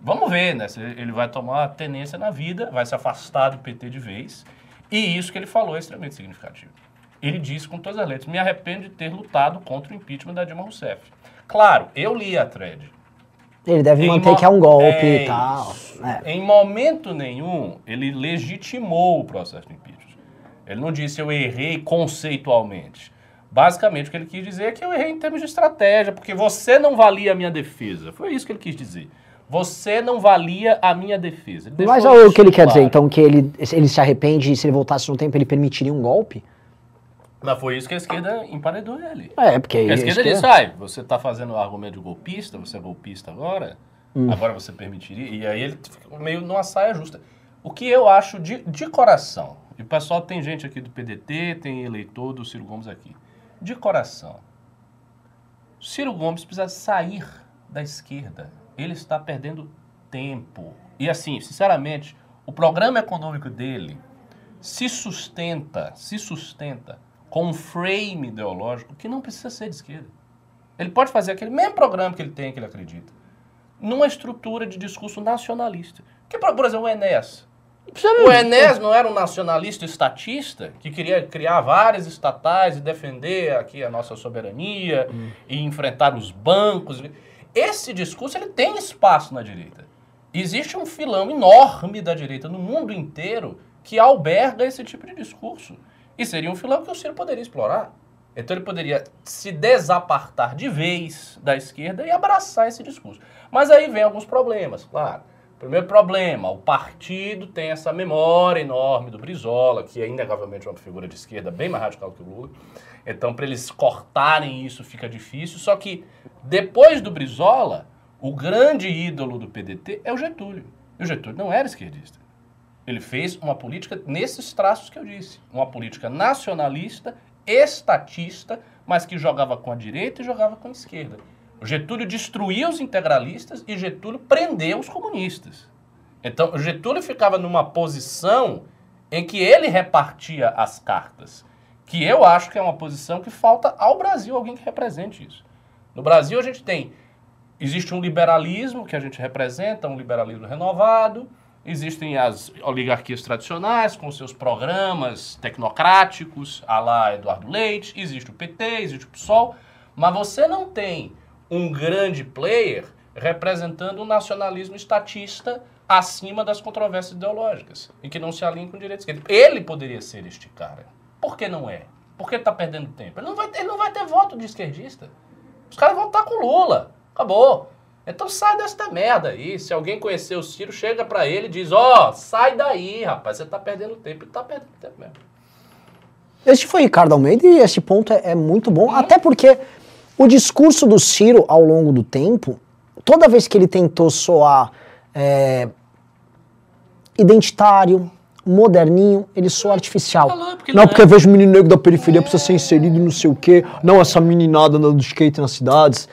Vamos ver, né? Ele vai tomar tenência na vida, vai se afastar do PT de vez. E isso que ele falou é extremamente significativo. Ele disse com todas as letras, me arrependo de ter lutado contra o impeachment da Dilma Rousseff. Claro, eu li a thread. Ele deve manter que é um golpe e tal. É. Em momento nenhum, ele legitimou o processo de impeachment. Ele não disse eu errei conceitualmente. Basicamente, o que ele quis dizer é que eu errei em termos de estratégia, porque você não valia a minha defesa. Foi isso que ele quis dizer. Você não valia a minha defesa. Mas olha o que ele quer dizer, então, que ele se arrepende e se ele voltasse no tempo, ele permitiria um golpe? Mas foi isso que a esquerda emparedou ele. É, porque a esquerda disse, ai, você está fazendo o argumento de golpista, você é golpista agora, agora você permitiria. E aí ele ficou meio numa saia justa. O que eu acho de coração... E o pessoal, tem gente aqui do PDT, tem eleitor do Ciro Gomes aqui. De coração, Ciro Gomes precisa sair da esquerda. Ele está perdendo tempo. E assim, sinceramente, o programa econômico dele se sustenta com um frame ideológico que não precisa ser de esquerda. Ele pode fazer aquele mesmo programa que ele tem, que ele acredita, numa estrutura de discurso nacionalista. Que, por exemplo, o Enéas. O Enéas não era um nacionalista estatista que queria criar várias estatais e defender aqui a nossa soberania e enfrentar os bancos? Esse discurso ele tem espaço na direita. Existe um filão enorme da direita no mundo inteiro que alberga esse tipo de discurso. E seria um filão que o Ciro poderia explorar. Então ele poderia se desapartar de vez da esquerda e abraçar esse discurso. Mas aí vem alguns problemas, claro. Primeiro problema, o partido tem essa memória enorme do Brizola, que é inegavelmente uma figura de esquerda bem mais radical que o Lula. Então, para eles cortarem isso fica difícil. Só que, depois do Brizola, o grande ídolo do PDT é o Getúlio. E o Getúlio não era esquerdista. Ele fez uma política nesses traços que eu disse. Uma política nacionalista, estatista, mas que jogava com a direita e jogava com a esquerda. Getúlio destruiu os integralistas e Getúlio prendeu os comunistas. Então, Getúlio ficava numa posição em que ele repartia as cartas, que eu acho que é uma posição que falta ao Brasil alguém que represente isso. No Brasil, a gente tem... Existe um liberalismo que a gente representa, um liberalismo renovado, existem as oligarquias tradicionais com seus programas tecnocráticos, à la Eduardo Leite, existe o PT, existe o PSOL, mas você não tem... um grande player representando um nacionalismo estatista acima das controvérsias ideológicas e que não se alinha com o direito esquerdo. Ele poderia ser este cara. Por que não é? Por que está perdendo tempo? Ele não vai ter voto de esquerdista. Os caras vão estar com o Lula. Acabou. Então sai desta merda aí. Se alguém conhecer o Ciro, chega para ele e diz, ó, sai daí, rapaz, você está perdendo tempo. Ele está perdendo tempo mesmo. Este foi Ricardo Almeida e este ponto é muito bom, até porque... O discurso do Ciro, ao longo do tempo, toda vez que ele tentou soar identitário, moderninho, ele soa artificial. Não, porque eu vejo o menino negro da periferia, precisa ser inserido, não sei o quê. Não, essa meninada andando de skate nas cidades.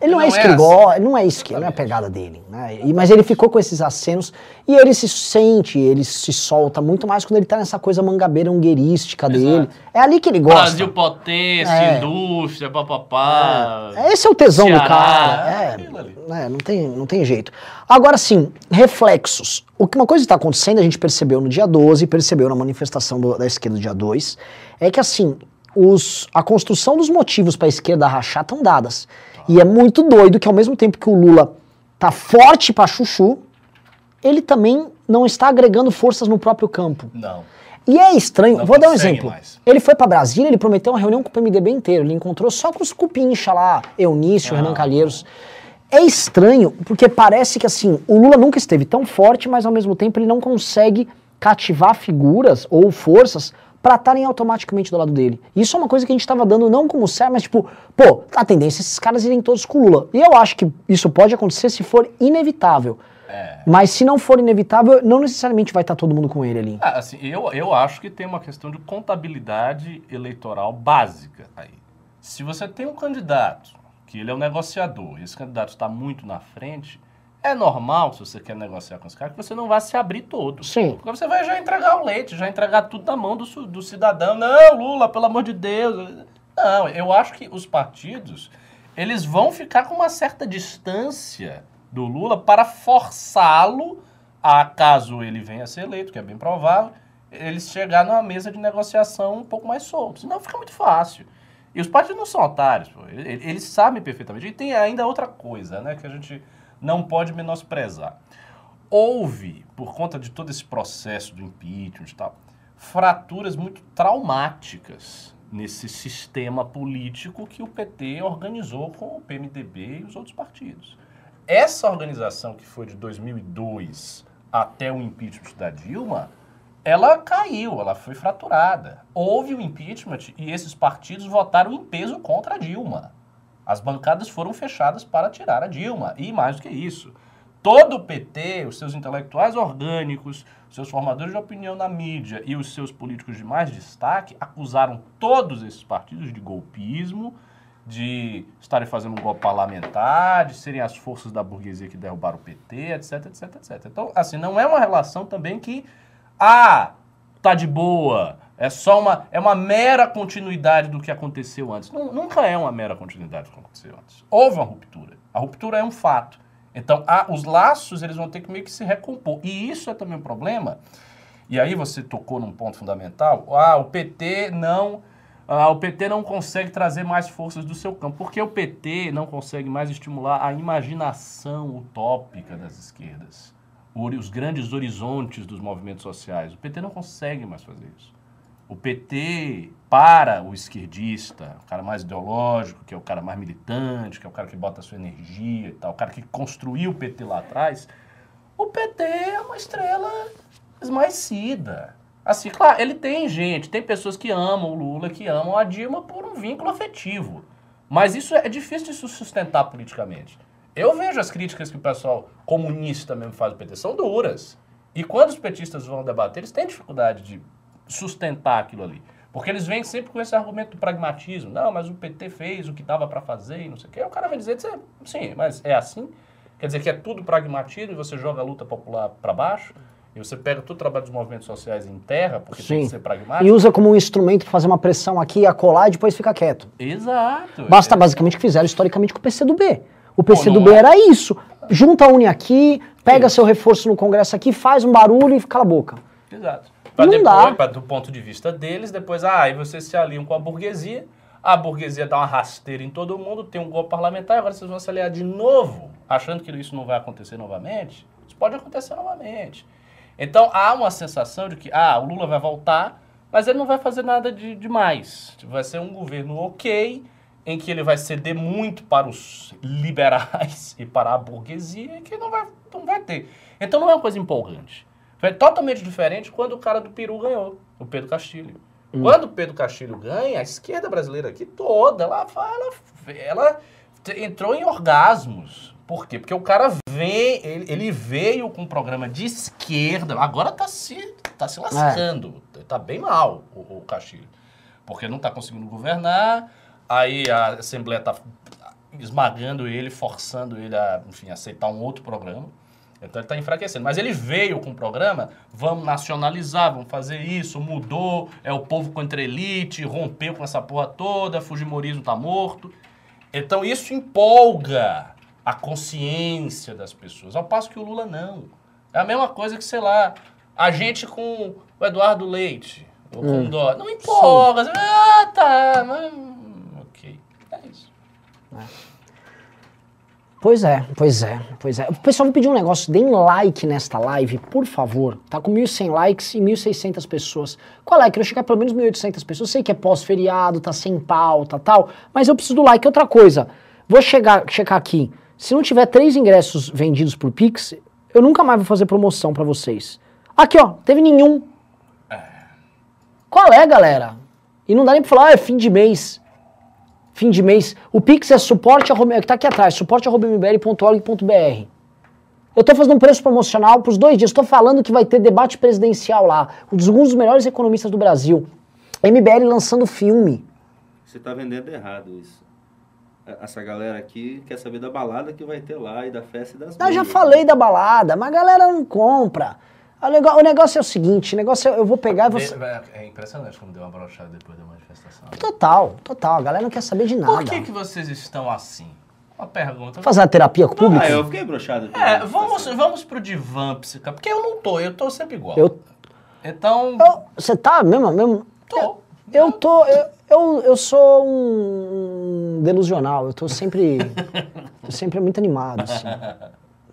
Ele não é esquigó, assim. Não é isso que, não é a pegada dele, né? E, mas ele ficou com esses acenos e ele se sente, ele se solta muito mais quando ele tá nessa coisa mangabeira, ungueirística dele. É ali que ele gosta. Brasil, potência, indústria, papapá. É. Esse é o tesão do cara. Não tem jeito. Agora sim, reflexos. Uma coisa que tá acontecendo, a gente percebeu no dia 12, percebeu na manifestação da esquerda do dia 2, é que assim, a construção dos motivos pra esquerda rachar estão dadas. E é muito doido que ao mesmo tempo que o Lula tá forte pra chuchu, ele também não está agregando forças no próprio campo. Não. E é estranho, não vou dar um exemplo. Mais. Ele foi pra Brasília, ele prometeu uma reunião com o PMDB inteiro, ele encontrou só com os cupincha lá, Eunício, Renan Calheiros. É estranho, porque parece que assim, o Lula nunca esteve tão forte, mas ao mesmo tempo ele não consegue cativar figuras ou forças pra estarem automaticamente do lado dele. Isso é uma coisa que a gente tava dando não como certo, mas tipo, pô, a tendência é esses caras irem todos com o Lula. E eu acho que isso pode acontecer se for inevitável. É. Mas se não for inevitável, não necessariamente vai estar todo mundo com ele ali. Ah, assim, eu acho que tem uma questão de contabilidade eleitoral básica aí. Se você tem um candidato, que ele é um negociador, e esse candidato está muito na frente, é normal, se você quer negociar com os caras, que você não vá se abrir todo. Sim. Porque você vai já entregar o leite, já entregar tudo na mão do cidadão. Não, Lula, pelo amor de Deus. Não, eu acho que os partidos, eles vão ficar com uma certa distância do Lula para forçá-lo a, caso ele venha a ser eleito, que é bem provável, eles chegar numa mesa de negociação um pouco mais solto. Senão fica muito fácil. E os partidos não são otários, pô. Eles sabem perfeitamente. E tem ainda outra coisa, né, que a gente não pode menosprezar. Houve, por conta de todo esse processo do impeachment e tal, fraturas muito traumáticas nesse sistema político que o PT organizou com o PMDB e os outros partidos. Essa organização que foi de 2002 até o impeachment da Dilma, ela caiu, ela foi fraturada. Houve o impeachment e esses partidos votaram em peso contra a Dilma. As bancadas foram fechadas para tirar a Dilma. E mais do que isso, todo o PT, os seus intelectuais orgânicos, os seus formadores de opinião na mídia e os seus políticos de mais destaque acusaram todos esses partidos de golpismo, de estarem fazendo um golpe parlamentar, de serem as forças da burguesia que derrubaram o PT, etc, etc, etc. Então, assim, não é uma relação também que, tá de boa. É só uma mera continuidade do que aconteceu antes. Nunca é uma mera continuidade do que aconteceu antes. Houve uma ruptura. A ruptura é um fato. Então, os laços, eles vão ter que meio que se recompor. E isso é também um problema. E aí você tocou num ponto fundamental. O PT não consegue trazer mais forças do seu campo. Porque o PT não consegue mais estimular a imaginação utópica das esquerdas. Os grandes horizontes dos movimentos sociais. O PT não consegue mais fazer isso. O PT, para o esquerdista, o cara mais ideológico, que é o cara mais militante, que é o cara que bota a sua energia e tal, o cara que construiu o PT lá atrás, o PT é uma estrela esmaecida. Assim, claro, ele tem gente, tem pessoas que amam o Lula, que amam a Dilma por um vínculo afetivo. Mas isso é difícil de sustentar politicamente. Eu vejo as críticas que o pessoal comunista mesmo faz do PT, são duras. E quando os petistas vão debater, eles têm dificuldade de sustentar aquilo ali. Porque eles vêm sempre com esse argumento do pragmatismo. Não, mas o PT fez o que dava para fazer e não sei o quê. Aí o cara vai dizer, sim, mas é assim? Quer dizer que é tudo pragmatismo e você joga a luta popular para baixo? E você pega todo o trabalho dos movimentos sociais em terra, porque sim, tem que ser pragmático. E usa como um instrumento para fazer uma pressão aqui e acolá e depois fica quieto. Exato. Basta basicamente o que fizeram historicamente com o PCdoB. O PCdoB era isso. Junta a UNE aqui, pega seu reforço no Congresso aqui, faz um barulho e cala a boca. Exato. Pra depois, do ponto de vista deles, depois, aí vocês se aliam com a burguesia dá uma rasteira em todo mundo, tem um golpe parlamentar, agora vocês vão se aliar de novo, achando que isso não vai acontecer novamente. Isso pode acontecer novamente. Então, há uma sensação de que, o Lula vai voltar, mas ele não vai fazer nada demais. Vai ser um governo ok, em que ele vai ceder muito para os liberais e para a burguesia, que não vai ter. Então, não é uma coisa empolgante. É totalmente diferente quando o cara do Peru ganhou, o Pedro Castilho. Quando o Pedro Castilho ganha, a esquerda brasileira aqui toda, ela entrou em orgasmos. Por quê? Porque o cara ele veio com um programa de esquerda, agora tá se lascando, tá bem mal o Castilho, porque não tá conseguindo governar, aí a Assembleia tá esmagando ele, forçando ele a, enfim, aceitar um outro programa. Então ele está enfraquecendo. Mas ele veio com o programa, vamos nacionalizar, vamos fazer isso, mudou, é o povo contra a elite, rompeu com essa porra toda, fujimorismo está morto. Então isso empolga a consciência das pessoas, ao passo que o Lula não. É a mesma coisa que, sei lá, a gente com o Eduardo Leite, ou com o Dó. Não empolga, assim, ah, tá, mas... ok, é isso. É. Pois é, pois é, pois é. Pessoal, vou pedir um negócio, deem like nesta live, por favor. Tá com 1.100 likes e 1.600 pessoas. Qual é? Eu quero chegar a pelo menos 1.800 pessoas. Sei que é pós-feriado, tá sem pauta, tal, mas eu preciso do like. Outra coisa, vou checar aqui. Se não tiver 3 ingressos vendidos por Pix, eu nunca mais vou fazer promoção pra vocês. Aqui, ó, teve nenhum. Qual é, galera? E não dá nem pra falar, ah, é fim de mês. Fim de mês, o Pix é suporte@mbl, que tá aqui atrás, suporte@mbl.org.br. Eu tô fazendo um preço promocional pros 2 dias, tô falando que vai ter debate presidencial lá, um dos melhores economistas do Brasil, MBL lançando filme. Você tá vendendo errado isso. Essa galera aqui quer saber da balada que vai ter lá e da festa e das... Eu já falei da balada, mas a galera não compra. O negócio é o seguinte, o negócio é, eu vou pegar e vou... É impressionante como deu uma brochada depois da manifestação. Total, total. A galera não quer saber de nada. Por que vocês estão assim? Uma pergunta. Fazer uma terapia com o público? Ah, eu fiquei brochado. É, vamos pro divã psica, porque eu não tô, eu tô sempre igual. Então... Você tá mesmo? Tô. Eu sou um delusional, eu tô sempre... tô sempre muito animado, assim.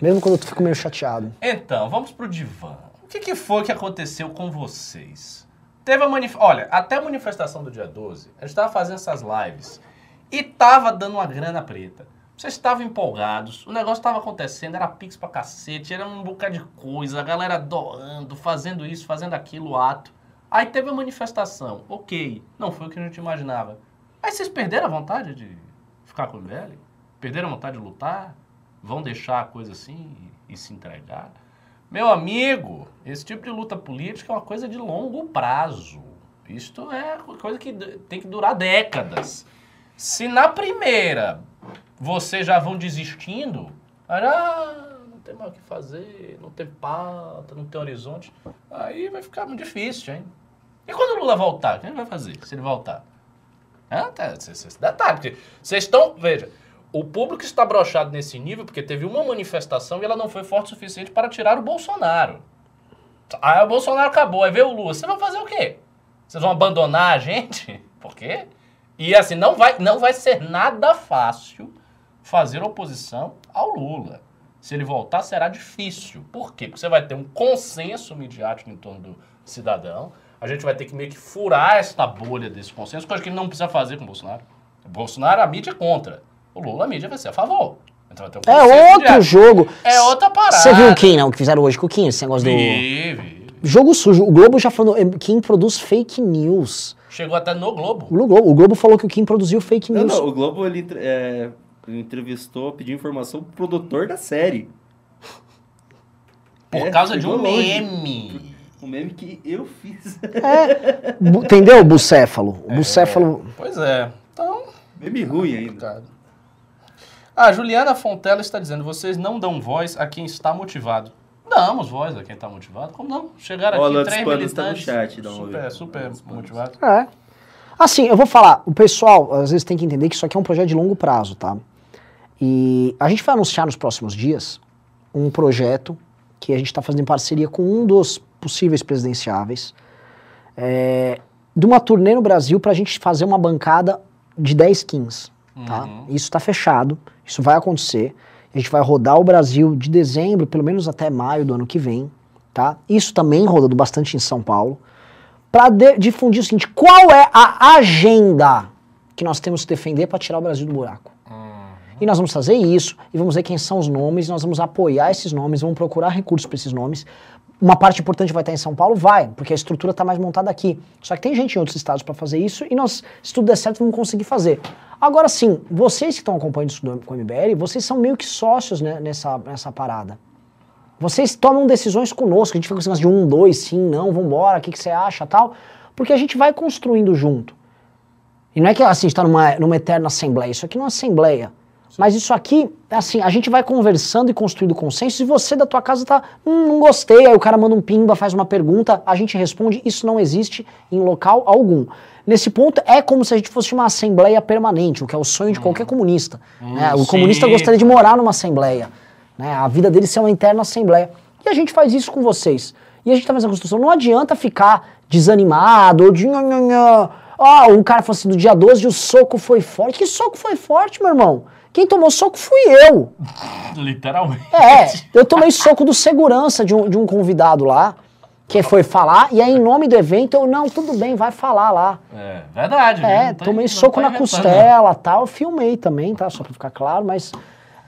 Mesmo quando eu fico meio chateado. Então, vamos pro divã. O que foi que aconteceu com vocês? Teve a Olha, até a manifestação do dia 12, a gente tava fazendo essas lives e tava dando uma grana preta. Vocês estavam empolgados, o negócio tava acontecendo, era pix pra cacete, era um bocado de coisa, a galera doando, fazendo isso, fazendo aquilo, ato. Aí teve a manifestação, ok, não foi o que a gente imaginava. Aí vocês perderam a vontade de ficar com o MBL? Perderam a vontade de lutar? Vão deixar a coisa assim e se entregar? Meu amigo, esse tipo de luta política é uma coisa de longo prazo. Isto é coisa que tem que durar décadas. Se na primeira vocês já vão desistindo, ah, não tem mais o que fazer, não tem pauta, não tem horizonte, aí vai ficar muito difícil, hein? E quando o Lula voltar, o que ele vai fazer se ele voltar? Vocês estão, veja... O público está brochado nesse nível porque teve uma manifestação e ela não foi forte o suficiente para tirar o Bolsonaro. Aí o Bolsonaro acabou, aí veio o Lula. Vocês vão fazer o quê? Vocês vão abandonar a gente? Por quê? E assim, não vai ser nada fácil fazer oposição ao Lula. Se ele voltar, será difícil. Por quê? Porque você vai ter um consenso midiático em torno do cidadão. A gente vai ter que meio que furar esta bolha desse consenso, coisa que ele não precisa fazer com o Bolsonaro. O Bolsonaro, a mídia é contra. O Lula, a mídia vai ser a favor. Então, vai ter um jogo. É outra parada. Você viu o Kim, não? O que fizeram hoje com o Kim, esse negócio do... Jogo sujo. O Globo já falou... Kim produz fake news. Chegou até no Globo. O Globo falou que o Kim produziu fake news. Não, o Globo, ele entrevistou, pediu informação pro produtor da série. Por causa de um meme. Um meme que eu fiz. É. Entendeu? Bucéfalo. Bucéfalo... Pois é. Então... Meme ruim ainda. Ah, Juliana Fontella está dizendo, vocês não dão voz a quem está motivado. Damos voz a quem está motivado? Como não? Chegaram aqui 3 militantes super motivados. É. Assim, eu vou falar, o pessoal às vezes tem que entender que isso aqui é um projeto de longo prazo, tá? E a gente vai anunciar nos próximos dias um projeto que a gente está fazendo em parceria com um dos possíveis presidenciáveis, de uma turnê no Brasil para a gente fazer uma bancada de 10 skins. Tá? Isso está fechado, isso vai acontecer. A gente vai rodar o Brasil de dezembro, pelo menos até maio do ano que vem, tá? Isso também rodando bastante em São Paulo, para difundir o seguinte: qual é a agenda que nós temos que defender para tirar o Brasil do buraco? E nós vamos fazer isso, e vamos ver quem são os nomes, nós vamos apoiar esses nomes, vamos procurar recursos para esses nomes. Uma parte importante vai estar em São Paulo? Vai, porque a estrutura está mais montada aqui. Só que tem gente em outros estados para fazer isso e nós, se tudo der certo, vamos conseguir fazer. Agora sim, vocês que estão acompanhando isso com o MBL, vocês são meio que sócios, né, nessa parada. Vocês tomam decisões conosco, a gente fica com de 1, 2, sim, não, vambora, o que você acha, tal. Porque a gente vai construindo junto. E não é que assim, a gente está numa eterna assembleia, isso aqui não é uma assembleia. Mas isso aqui, assim, a gente vai conversando e construindo consenso, e você da tua casa tá, não gostei, aí o cara manda um pimba, faz uma pergunta, a gente responde, isso não existe em local algum. Nesse ponto, é como se a gente fosse uma assembleia permanente, o que é o sonho de qualquer comunista. Né? O comunista gostaria de morar numa assembleia. Né? A vida dele ser uma interna assembleia. E a gente faz isso com vocês. E a gente tá fazendo a construção. Não adianta ficar desanimado, ou de... Ó, um cara falou assim, do dia 12 o soco foi forte. Que soco foi forte, meu irmão? Quem tomou soco fui eu. Literalmente. É, eu tomei soco do segurança de um convidado lá, que foi falar, e aí em nome do evento eu, não, tudo bem, vai falar lá. É, verdade. É, tomei soco na costela, tal, filmei também, tá, só pra ficar claro, mas...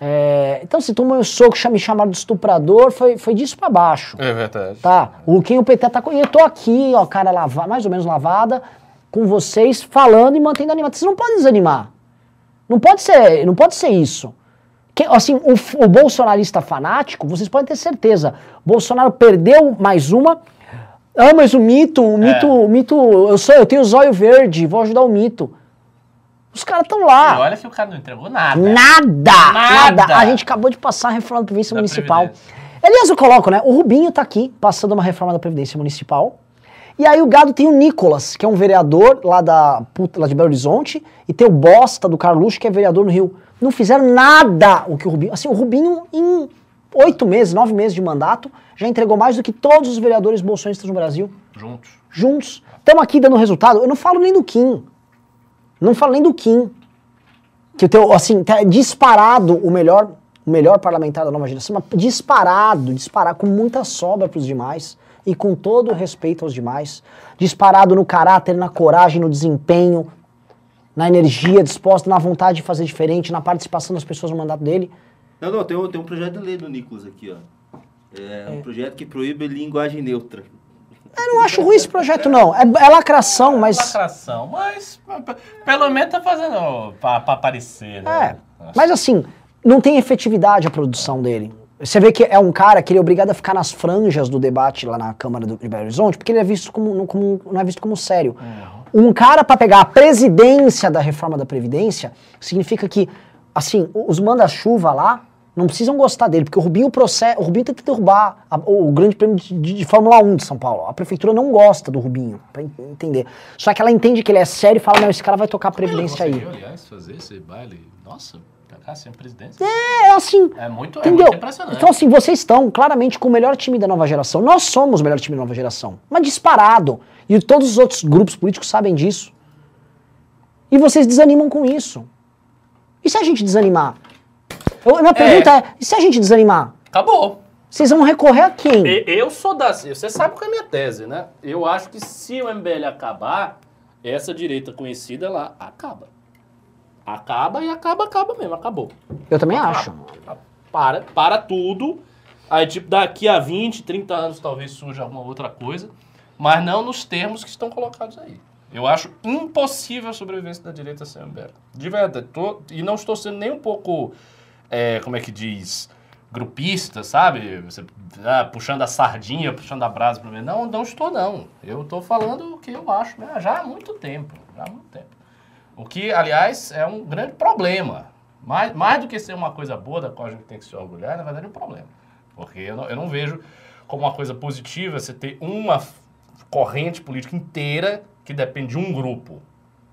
É, então, se tomou um soco, me chamaram de estuprador, foi disso pra baixo. É verdade. Tá, o PT tá... E eu tô aqui, ó, cara, mais ou menos lavada, com vocês, falando e mantendo animado. Vocês não podem desanimar. Não pode ser isso. Que, assim, o bolsonarista fanático, vocês podem ter certeza, Bolsonaro perdeu mais uma. Ah, mas o mito, eu tenho o zóio verde, vou ajudar o mito. Os caras estão lá. E olha se o cara não entregou nada. Nada. A gente acabou de passar a reforma da Previdência Municipal. Aliás, eu coloco, né, o Rubinho tá aqui, passando uma reforma da Previdência Municipal. E aí o gado tem o Nicolas, que é um vereador lá de Belo Horizonte, e tem o Bosta do Carluxo, que é vereador no Rio. Não fizeram nada o que o Rubinho... Assim, o Rubinho, em 8 meses, 9 meses de mandato, já entregou mais do que todos os vereadores bolsonistas no Brasil. Juntos. Estamos aqui dando resultado. Eu não falo nem do Kim. Que tem, assim, tá disparado o melhor parlamentar da nova geração, mas disparado, com muita sobra para os demais. E com todo o respeito aos demais, disparado no caráter, na coragem, no desempenho, na energia disposta, na vontade de fazer diferente, na participação das pessoas no mandato dele. Não, tem um projeto de lei do Nicolas aqui, ó. É um projeto que proíbe linguagem neutra. Eu não acho ruim esse projeto, não. É lacração, mas... É lacração, mas pelo menos tá fazendo pra aparecer, né? É, mas assim, não tem efetividade a produção dele. Você vê que é um cara que ele é obrigado a ficar nas franjas do debate lá na Câmara de Belo Horizonte, porque ele é visto não é visto como sério. Um cara para pegar a presidência da reforma da Previdência significa que, assim, os manda-chuva lá não precisam gostar dele, porque o Rubinho tenta derrubar o Grande Prêmio de Fórmula 1 de São Paulo. A prefeitura não gosta do Rubinho, para entender. Só que ela entende que ele é sério e fala, não, esse cara vai tocar a Previdência aí. Aliás, fazer esse baile, nossa... Assim, presidência. É, assim... É muito impressionante. Então, assim, vocês estão claramente com o melhor time da nova geração. Nós somos o melhor time da nova geração. Mas disparado. E todos os outros grupos políticos sabem disso. E vocês desanimam com isso. E se a gente desanimar? Minha pergunta é, e se a gente desanimar? Acabou. Vocês vão recorrer a quem? Eu sou da... Você sabe qual é a minha tese, né? Eu acho que se o MBL acabar, essa direita conhecida lá acaba. Acaba mesmo, acabou. Eu também acho. Para tudo. Aí, tipo, daqui a 20, 30 anos talvez surja alguma outra coisa, mas não nos termos que estão colocados aí. Eu acho impossível a sobrevivência da direita sem MBL. De verdade. E não estou sendo nem um pouco, como é que diz, grupista, sabe? Você, puxando a sardinha, puxando a brasa para mim. Não estou. Eu estou falando o que eu acho mesmo, já há muito tempo. O que, aliás, é um grande problema. Mais do que ser uma coisa boa da qual a gente tem que se orgulhar, na verdade é um problema. Porque eu não vejo como uma coisa positiva você ter uma corrente política inteira que depende de um grupo.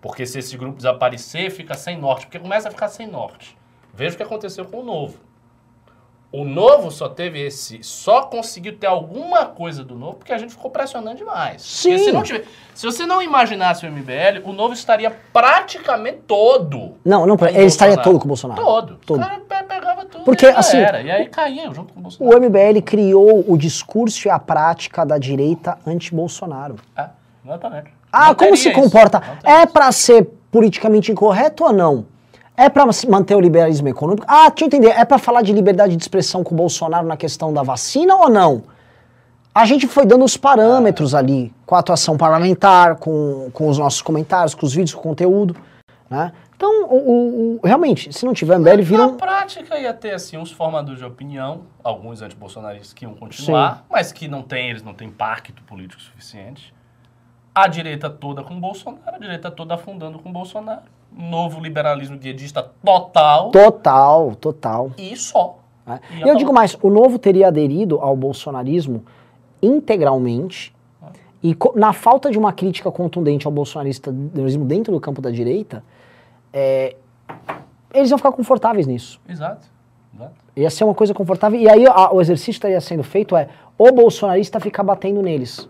Porque se esse grupo desaparecer, fica sem norte. Porque começa a ficar sem norte. Veja o que aconteceu com o Novo. O Novo só conseguiu ter alguma coisa do Novo porque a gente ficou pressionando demais. Sim. Se você não imaginasse o MBL, o Novo estaria praticamente todo. Não, ele estaria todo com o Bolsonaro. Todo. O cara pegava tudo. Porque assim, era. E aí caía junto com o Bolsonaro. O MBL criou o discurso e a prática da direita anti-Bolsonaro. Exatamente. Como se comporta? É para ser politicamente incorreto ou não? É para manter o liberalismo econômico? Deixa eu entender. É para falar de liberdade de expressão com o Bolsonaro na questão da vacina ou não? A gente foi dando os parâmetros ali, com a atuação parlamentar, com os nossos comentários, com os vídeos, com o conteúdo, né? Então, realmente, se não tiver MBL, vira... Na prática ia ter, assim, uns formadores de opinião, alguns antibolsonaristas que iam continuar, sim, mas que eles não têm impacto político suficiente. A direita toda com o Bolsonaro, a direita toda afundando com o Bolsonaro. novo liberalismo guedista total. Total, total. E só. É. E eu digo mais, o novo teria aderido ao bolsonarismo integralmente e na falta de uma crítica contundente ao bolsonarismo dentro do campo da direita, eles iam ficar confortáveis nisso. Exato. Exato. Ia ser uma coisa confortável. E aí o exercício estaria sendo feito o bolsonarista ficar batendo neles.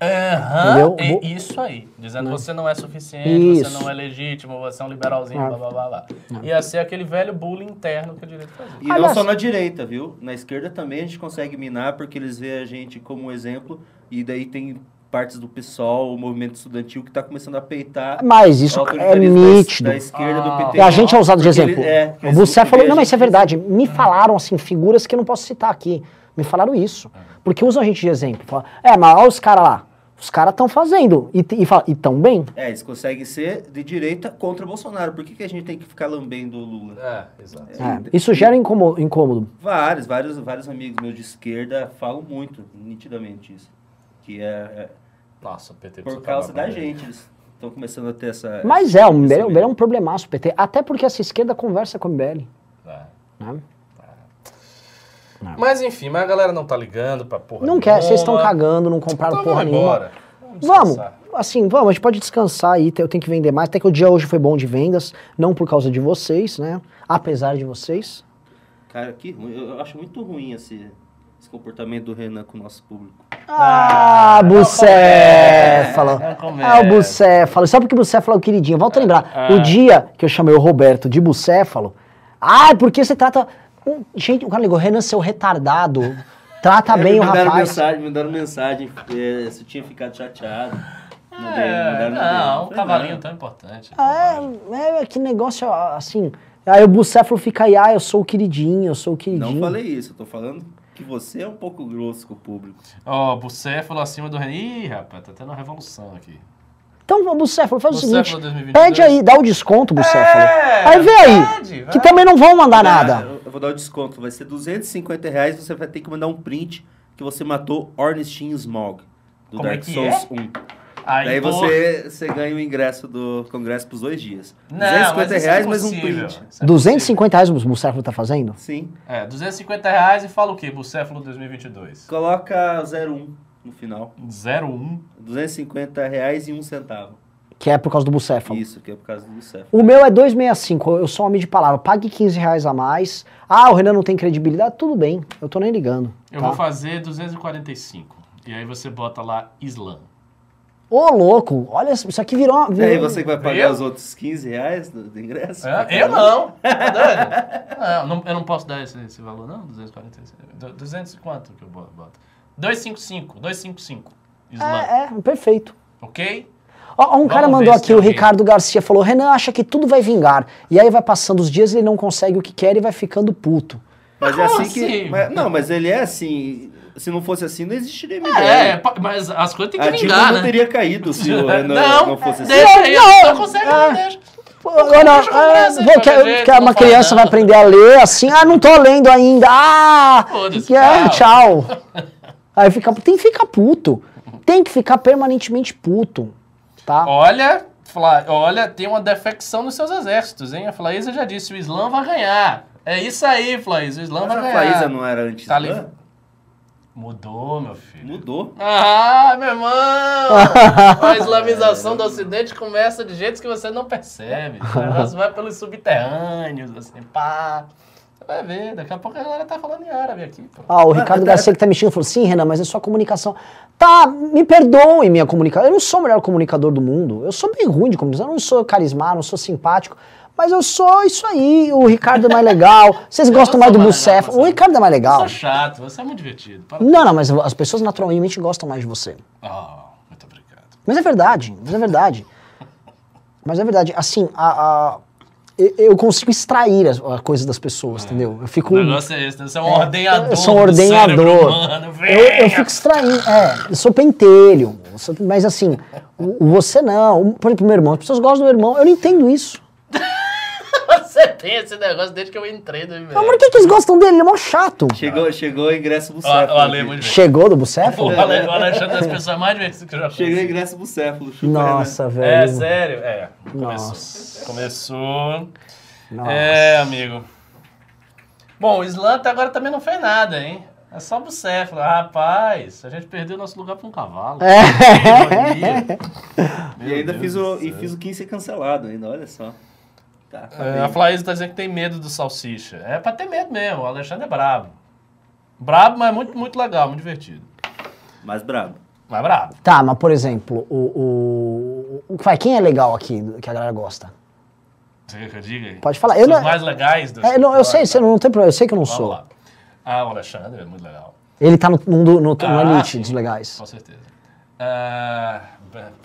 Aham, isso aí. Dizendo que você não é suficiente, isso. Você não é legítimo, você é um liberalzinho, blá, blá, blá, blá. Ia ser aquele velho bullying interno que a direita fazia. E não só na direita, viu? Na esquerda também a gente consegue minar, porque eles veem a gente como um exemplo, e daí tem partes do PSOL, o movimento estudantil, que está começando a peitar... Mas isso é nítido. Da esquerda, do PT. A gente é usado de exemplo. O Bucéfalo, não, mas isso é verdade. Me falaram, assim, figuras que eu não posso citar aqui. Me falaram isso. Porque usam a gente de exemplo. Falam, mas olha os caras lá. Os caras estão fazendo. E tão bem. Eles conseguem ser de direita contra o Bolsonaro. Por que, que a gente tem que ficar lambendo o Lula? Exato. Isso gera incômodo. Vários amigos meus de esquerda falam muito, nitidamente isso. Que Nossa, o PT por causa da gente, eles estão começando a ter essa... Mas o MBL é um problemaço, o PT. Até porque essa esquerda conversa com o MBL. Né? Não. Mas enfim, mas a galera não tá ligando pra porra nenhuma. Não quer, vocês estão cagando, não compraram então, porra nenhuma. Vamos, a gente pode descansar aí, eu tenho que vender mais. Até que o dia hoje foi bom de vendas, não por causa de vocês, né? Apesar de vocês. Cara, que ruim, eu acho muito ruim esse comportamento do Renan com o nosso público. Bucéfalo. O Bucéfalo. Sabe porque o Bucéfalo é o queridinho? Volta a lembrar, o dia que eu chamei o Roberto de Bucéfalo, porque você trata... Gente, o cara ligou, Renan, seu retardado, trata bem o rapaz. Me mandaram mensagem, se eu tinha ficado chateado. Não, o cavalinho é tão importante. Que negócio, assim... Aí o Bucéfalo fica aí, eu sou o queridinho, eu sou o queridinho. Não falei isso, eu tô falando que você é um pouco grosso com o público. Ó, Bucéfalo acima do Renan. Ih, rapaz, tá tendo uma revolução aqui. Então, Bucéfalo, faz o seguinte, 2022. Pede aí, dá o desconto, Bucéfalo. Aí vê aí, pede, que também não vão mandar nada. Eu vou dar o desconto, vai ser R$250, você vai ter que mandar um print que você matou Ornstein Smog, do Dark Souls 1. Daí você ganha o ingresso do congresso pros 2 dias. R$250 mas um print. R$250 o Bucéfalo tá fazendo? Sim. R$250 e fala o quê? Bucéfalo 2022. Coloca 01. No final. 01? R$250,01. Que é por causa do Bucéfalo. Isso, que é por causa do Bucéfalo. O meu é 265, eu sou um homem de palavra. Pague R$15 a mais. O Renan não tem credibilidade? Tudo bem, eu tô nem ligando. Eu vou fazer 245. E aí você bota lá Islã. Louco, olha, isso aqui virou... E aí você que vai pagar os outros R$15 do ingresso? Eu não. Eu não posso dar esse valor, não? 245. 200 e quanto que eu boto? 255, 255. Perfeito. Ok? Um cara mandou aqui, o Ricardo Garcia falou, Renan acha que tudo vai vingar. E aí vai passando os dias, ele não consegue o que quer e vai ficando puto. Mas é assim que... Mas ele é assim... Se não fosse assim, não existiria MBL. Mas as coisas tem que vingar, né? A não teria caído se o Renan não fosse assim. Não consegue, não deixa. Que uma criança vai aprender a ler assim, não tô lendo ainda, tchau. Aí tem que ficar puto, tem que ficar permanentemente puto, tá? Olha, tem uma defecção nos seus exércitos, hein? A Flaísa já disse, o Islã vai ganhar. É isso aí, Flaísa, o Islã vai ganhar. A Flaísa não era antes, mudou, meu filho. Mudou. Meu irmão! A islamização do Ocidente começa de jeitos que você não percebe. Você vai pelos subterrâneos, assim, pá. Você vai ver, daqui a pouco a galera tá falando em árabe aqui. O Ricardo Garcia que tá mexendo falou, sim, Renan, mas é sua comunicação. Me perdoem minha comunicação. Eu não sou o melhor comunicador do mundo. Eu sou bem ruim de comunicação. Eu não sou carismático, não sou simpático. Mas eu sou isso aí, o Ricardo é mais legal, vocês gostam mais do Bucéfalo, o Ricardo é mais legal. Você é chato, você é muito divertido. Não, mas as pessoas naturalmente gostam mais de você. Muito obrigado. Mas é verdade, assim, eu consigo extrair a coisa das pessoas, entendeu? Eu fico... O negócio é esse, você é um ordenhador. Eu sou um ordenhador. Humano, eu fico extraindo, eu sou pentelho, mas assim, você não. Por exemplo, meu irmão, as pessoas gostam do meu irmão, eu não entendo isso. Você tem esse negócio desde que eu entrei no MBL. Mas por que eles gostam dele? Ele é mó chato. Chegou o ingresso Bucéfalo. Chegou do Bucéfalo? O Alexandre é das pessoas mais divertidas que eu já fiz. Chegou o ingresso Bucéfalo. Nossa, velho. É, sério. É. Nossa. Começou. Nossa. É, amigo. Bom, o Islã até agora também não fez nada, hein? É só Bucéfalo. Rapaz, a gente perdeu nosso lugar pra um cavalo. É. E ainda fiz o 15 ser cancelado ainda, olha só. Tá, a Flaísa tá dizendo que tem medo do salsicha. É pra ter medo mesmo, o Alexandre é brabo. Brabo, mas muito, muito legal, muito divertido. Mais brabo. Mais brabo. Tá, mas por exemplo, quem é legal aqui, que a galera gosta? Você quer que eu diga aí? Pode falar. Os mais legais do... não, eu sei, você não tem problema, eu sei que eu não sou. Lá. Ah, o Alexandre é muito legal. Ele tá no elite dos legais. Com certeza.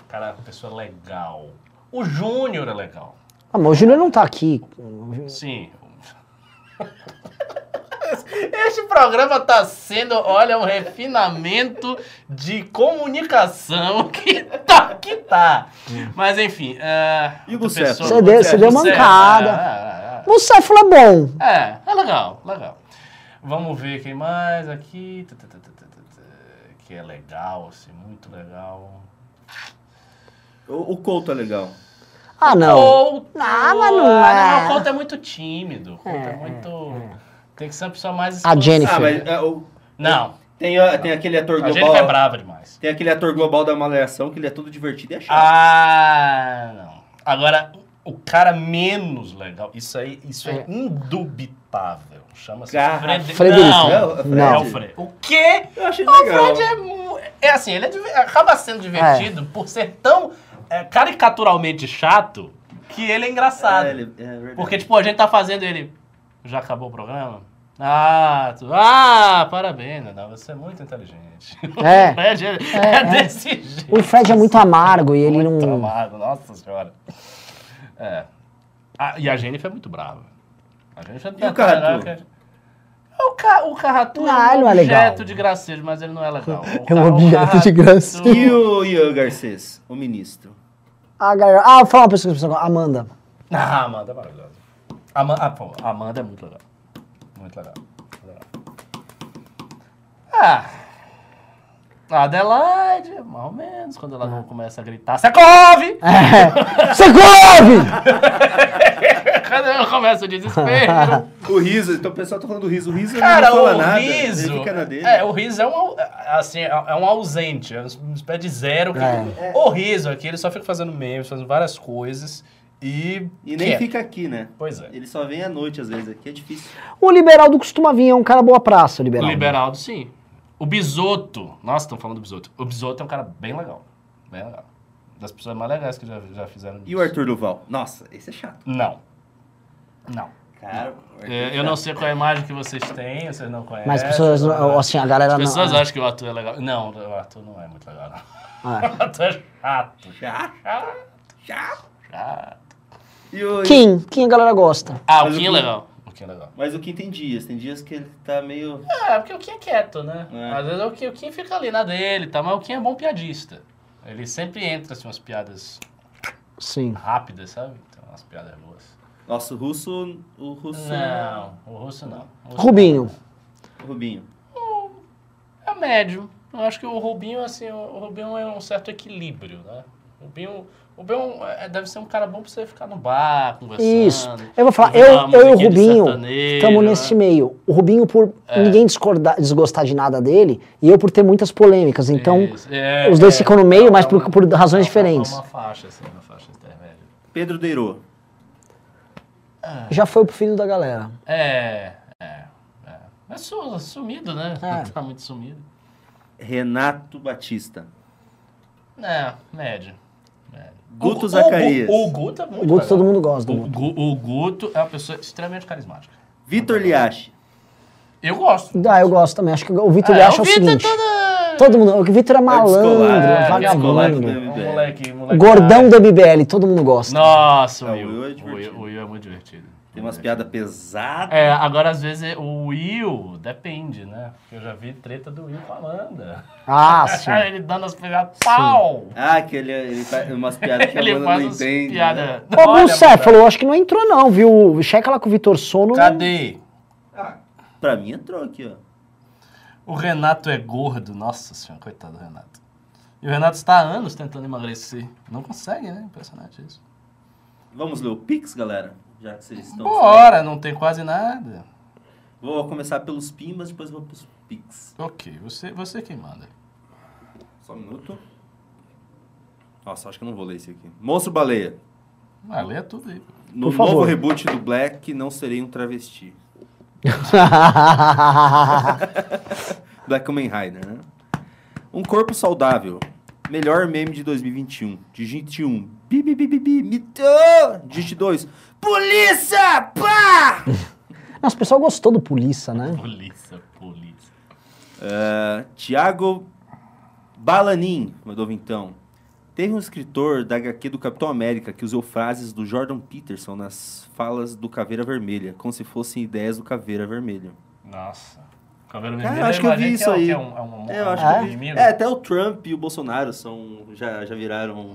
Cara, pessoa legal. O Júnior é legal. Ah, mas o Júnior não tá aqui. Sim. Este programa tá sendo, olha, um refinamento de comunicação que tá. Mas enfim. E o Bucéfalo? Você deu mancada. O Bucéfalo é bom. É legal, legal. Vamos ver quem mais aqui. Que é legal, assim, muito legal. O Couto é legal. Ah, não. O Couto é muito tímido. O Couto é muito... Tem que ser uma pessoa mais... A Jennifer. Não. Tem aquele ator global... A Jennifer é brava demais. Tem aquele ator global da Malhação, que ele é todo divertido e é chato. Ah, não. Agora, o cara menos legal... Isso é indubitável. Chama-se Frederico. Não, é o Fred. O quê? Eu achei legal. O Fred é assim, ele acaba sendo divertido por ser tão... caricaturalmente chato, que ele é engraçado. Porque, tipo, a gente tá fazendo ele... Já acabou o programa? Parabéns, Naná, você é muito inteligente. O Fred é desse jeito. O Fred é muito amargo e ele não... Muito amargo, nossa senhora. É. E a Jennifer é muito brava. A Jennifer é... E o Carratu? O Carratu é um objeto de gracejo, mas ele não é legal. É um objeto de gracejo. E o Ian Garcês, o ministro? Fala uma pessoa que você gosta. Amanda. Ah, Amanda é maravilhosa. Amanda é muito legal. Muito legal. A Adelaide, mais ou menos, quando ela não começa a gritar, Secove! Secove! Quando ela começa o desespero. O riso, então o pessoal tá falando do riso. O riso não fala nada. Ele fica na dele. O riso é um ausente, é um espécie de zero. O riso aqui, ele só fica fazendo memes, fazendo várias coisas. E nem fica aqui, né? Pois é. Ele só vem à noite, às vezes, aqui é difícil. O Liberaldo costuma vir, é um cara boa praça, o Liberaldo. O Liberaldo, sim. O Bisoto, nossa, estão falando do Bisoto. O Bisoto é um cara bem legal, bem legal. Das pessoas mais legais que já fizeram isso. E o Arthur Duval? Nossa, esse é chato. Não. Cara, eu não sei qual é a imagem que vocês têm, vocês não conhecem. Mas as pessoas, assim, a galera não... As pessoas acham que o Arthur é legal. Não, o Arthur não é muito legal, não. O Arthur é chato. Chato. E o... Kim a galera gosta. O Kim é legal. Legal. Mas o Kim tem dias que ele tá meio... porque o Kim é quieto, né? Às vezes o Kim fica ali na dele, tá? Mas o Kim é bom piadista. Ele sempre entra, assim, umas piadas... Sim. Rápidas, sabe? Então, umas piadas boas. Nossa, o Russo... Não. Rubinho. É médio. Eu acho que o Rubinho, assim, é um certo equilíbrio, né? O Rubinho deve ser um cara bom pra você ficar no bar, conversando. Isso. Eu vou falar, eu e o Rubinho estamos nesse meio. O Rubinho, por ninguém desgostar de nada dele, e eu por ter muitas polêmicas. Então, os dois ficam no meio, mas por razões diferentes. Uma faixa, assim, uma faixa intermédia. Pedro Deirô. Já foi pro filho da galera. É sumido, né? Tá muito sumido. Renato Batista. Médio. Guto Zacarias. O Guto é muito legal. Todo mundo gosta. O Guto é uma pessoa extremamente carismática. Vitor Liachi. Eu gosto. Eu gosto também. Acho que o Vitor Liachi é o seguinte. Todo mundo. O Vitor é malandro, vagabundo. Moleque. Gordão do MBL, todo mundo gosta. Nossa, o Will é muito divertido. Tem umas piadas pesadas. É, agora às vezes o Will, depende, né? Eu já vi treta do Will falando. Ah, sim. Ele dando as piadas, pau! Ah, que ele faz umas piadas que ele a banda não entende. Piada... Né? Ô, Bucéfalo, acho que não entrou não, viu? Checa lá com o Vitor Sono. Cadê? Ah, pra mim entrou aqui, ó. O Renato é gordo. Nossa senhora, coitado do Renato. E o Renato está há anos tentando emagrecer. Não consegue, né? Impressionante isso. Vamos ler o Pix, galera? Já que vocês estão... Bora, não tem quase nada. Vou começar pelos Pimbas, depois vou pros Pix. Ok, você quem manda. Só um minuto. Nossa, acho que eu não vou ler esse aqui. Monstro Baleia. Ah, leia tudo aí. No novo reboot do Black, não serei um travesti. Black Kamen Rider, né? Um corpo saudável. Melhor meme de 2021. Digite 1. Bibibibibi. Mito! Digite 2. Polícia! Pá! Nossa, o pessoal gostou do polícia, né? Polícia. Tiago Balanin mandou então. Teve um escritor da HQ do Capitão América que usou frases do Jordan Peterson nas falas do Caveira Vermelha, como se fossem ideias do Caveira Vermelha. Nossa. Caveira Vermelha, eu acho que eu vi isso aí. É, até o Trump e o Bolsonaro já viraram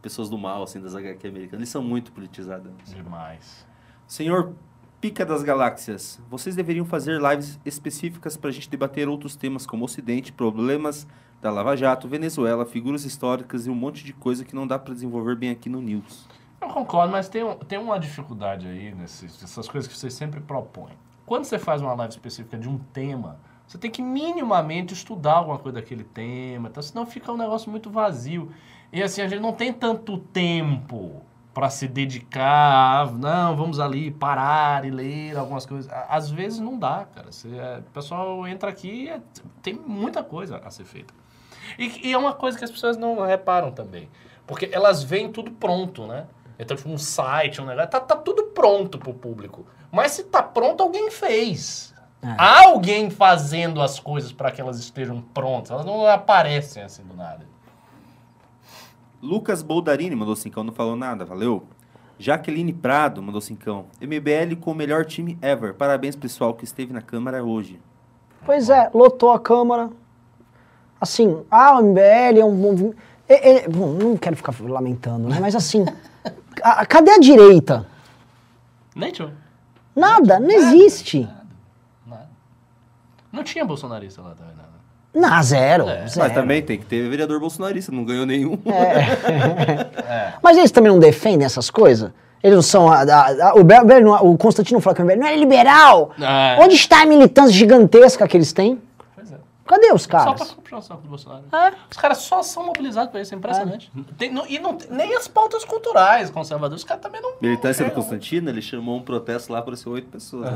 pessoas do mal, assim, das HQ americanas. Eles são muito politizadas. Demais. Senhor Pica das Galáxias, vocês deveriam fazer lives específicas para a gente debater outros temas como Ocidente, problemas da Lava Jato, Venezuela, figuras históricas e um monte de coisa que não dá para desenvolver bem aqui no News. Eu concordo, mas tem uma dificuldade aí nessas coisas que vocês sempre propõem. Quando você faz uma live específica de um tema, você tem que minimamente estudar alguma coisa daquele tema, então, senão fica um negócio muito vazio. E assim, a gente não tem tanto tempo para se dedicar, não, vamos ali parar e ler algumas coisas. Às vezes não dá, cara. O pessoal entra aqui e tem muita coisa a ser feita. E é uma coisa que as pessoas não reparam também. Porque elas veem tudo pronto, né? Então, tipo, um site, um negócio, tá tudo pronto pro público. Mas se tá pronto, alguém fez. Há alguém fazendo as coisas para que elas estejam prontas. Elas não aparecem assim do nada. Lucas Boldarini mandou 5, não falou nada, valeu. Jaqueline Prado mandou 5. MBL com o melhor time ever. Parabéns, pessoal, que esteve na Câmara hoje. Pois é, lotou a Câmara. Assim, o MBL é um movimento... Bom, não quero ficar lamentando, né? Mas assim, cadê a direita? Nada, não existe. Nada. Não tinha bolsonarista lá também, nada. Não, zero. Mas também tem que ter vereador bolsonarista, não ganhou nenhum. Mas eles também não defendem essas coisas? Eles não são... O Constantino fala que o MBL não é liberal. Onde está a militância gigantesca que eles têm? Cadê os caras? Só pra puxar o saco do Bolsonaro. Os caras só são mobilizados pra isso, é impressionante. Nem as pautas culturais conservadoras, os caras também não... Militância do Constantino, ele chamou um protesto lá para ser 8 pessoas.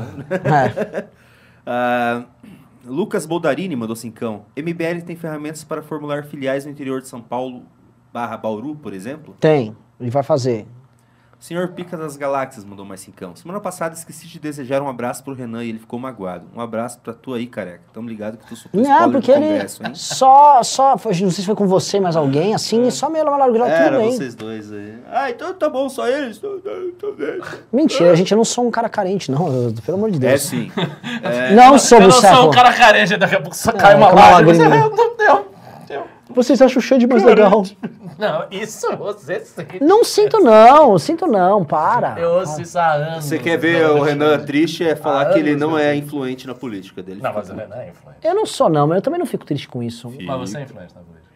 Lucas Boldarini mandou 5. MBL tem ferramentas para formular filiais no interior de São Paulo / Bauru, por exemplo? Tem, ele vai fazer. Senhor Pica das Galáxias mandou mais 5. Semana passada esqueci de desejar um abraço pro Renan e ele ficou magoado. Um abraço pra tu aí, careca. Tamo ligado que tu subiu do Congresso, hein? Não sei se foi com você, mas alguém, assim, só meio larguilado tudo bem. Vocês dois aí. Ah, então tá bom, só eles. Mentira, gente, eu não sou um cara carente, não. Pelo amor de Deus. É sim. Não sou do céu. Eu não sou um cara carente, daqui a pouco só cai uma lágrima. Vocês acham o Shed mais legal? Não, isso você sente. Não sinto não, para. Eu ouço isso há anos. Você quer ver o Renan triste é falar que ele não é influente na política dele. Não, mas o Renan é influente. Eu não sou não, mas eu também não fico triste com isso. Fica. Mas você é influente na política.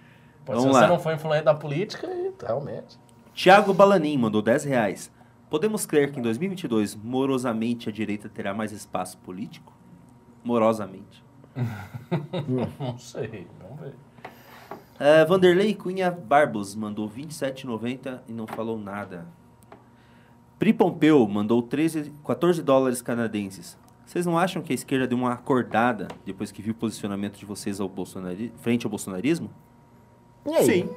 Pô, se você não for influente na política, realmente. Tiago Balanin mandou 10 reais. Podemos crer que em 2022, morosamente, a direita terá mais espaço político? Morosamente. Não sei, vamos ver. Vanderlei Cunha Barbos mandou 27,90 e não falou nada. Pri Pompeu mandou 14 dólares canadenses. Vocês não acham que a esquerda deu uma acordada depois que viu o posicionamento de vocês frente ao bolsonarismo? Sim.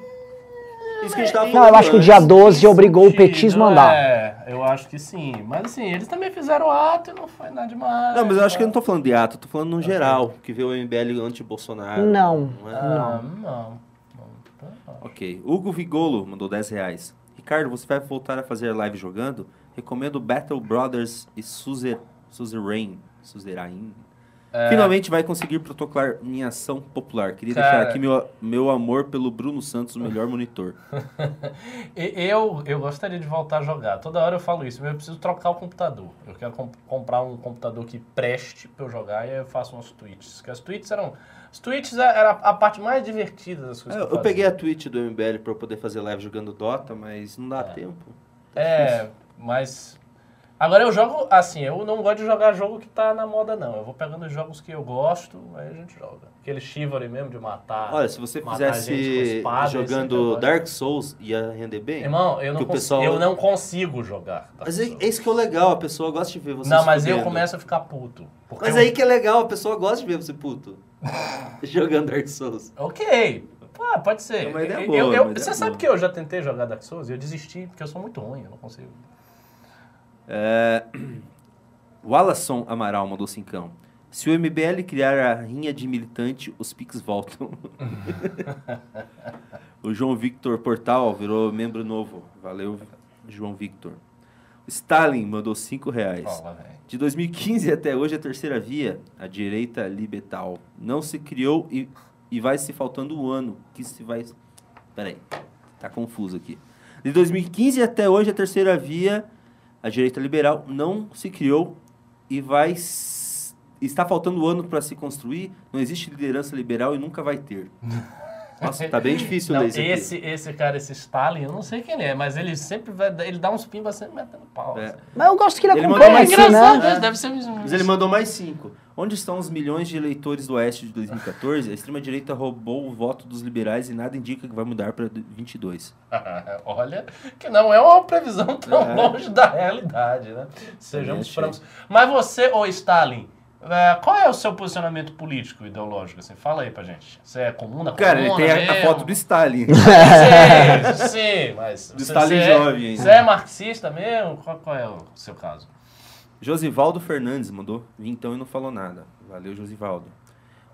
Isso que a gente tava falando. Eu acho que o dia 12 obrigou o petismo a andar. Eu acho que sim. Mas assim, eles também fizeram ato e não foi nada demais. Não, mas eu acho que eu não tô falando de ato, eu tô falando no geral, que vê o MBL anti-Bolsonaro. Não. Ok. Hugo Vigolo mandou 10 reais. Ricardo, você vai voltar a fazer live jogando? Recomendo Battle Brothers e Suzerain. Suzerain. É... Finalmente vai conseguir protocolar minha ação popular. Queria deixar aqui meu amor pelo Bruno Santos, o melhor monitor. eu gostaria de voltar a jogar. Toda hora eu falo isso, mas eu preciso trocar o computador. Eu quero comprar um computador que preste pra eu jogar e aí eu faço uns tweets. Porque as tweets eram... As tweets era a parte mais divertida das coisas. Eu peguei a tweet do MBL pra eu poder fazer live jogando Dota, mas não dá tempo. Tá difícil. Mas... Agora eu jogo, assim, eu não gosto de jogar jogo que tá na moda, não. Eu vou pegando os jogos que eu gosto, aí a gente joga. Aquele chivalry mesmo de matar. Olha, se você fizesse espada, jogando Dark Souls, ia render bem? Irmão, eu não consigo jogar Dark Souls. Mas é isso que é legal, a pessoa gosta de ver você Não, mas eu começo a ficar puto. Mas aí que é legal, a pessoa gosta de ver você puto. Jogando Dark Souls. Ok. Ah, pode ser. É uma ideia boa, você sabe que eu já tentei jogar Dark Souls e eu desisti, porque eu sou muito ruim, eu não consigo... É... O Alasson Amaral mandou 5. Se o MBL criar a rinha de militante, os piques voltam. O João Victor Portal virou membro novo. Valeu, João Victor. O Stalin mandou R$5. De 2015 até hoje, a terceira via, a direita liberal, não se criou e vai se faltando um ano. Que se vai... Peraí, tá confuso aqui. De 2015 até hoje, a terceira via... A direita liberal não se criou e está faltando um ano para se construir. Não existe liderança liberal e nunca vai ter. Nossa, tá bem difícil ler isso aqui. Esse cara, esse Stalin, eu não sei quem ele é, mas ele sempre vai... Ele dá uns pimbas sempre metendo pau. É. Assim. Mas eu gosto que ele acompanha mais engraçado, né? Deve ser mesmo. Mas ele mandou mais 5. Onde estão os milhões de eleitores do Oeste de 2014? A extrema-direita roubou o voto dos liberais e nada indica que vai mudar para 22. Olha, que não é uma previsão tão longe da realidade, né? Sejamos francos. Mas você, ô Stalin, qual é o seu posicionamento político, ideológico? Assim? Fala aí pra gente. Você é comuna? Cara, ele tem a foto do Stalin. Sim, mas... Do Stalin jovem ainda. Você é marxista mesmo? Qual é o seu caso? Josivaldo Fernandes mandou então e não falou nada. Valeu, Josivaldo.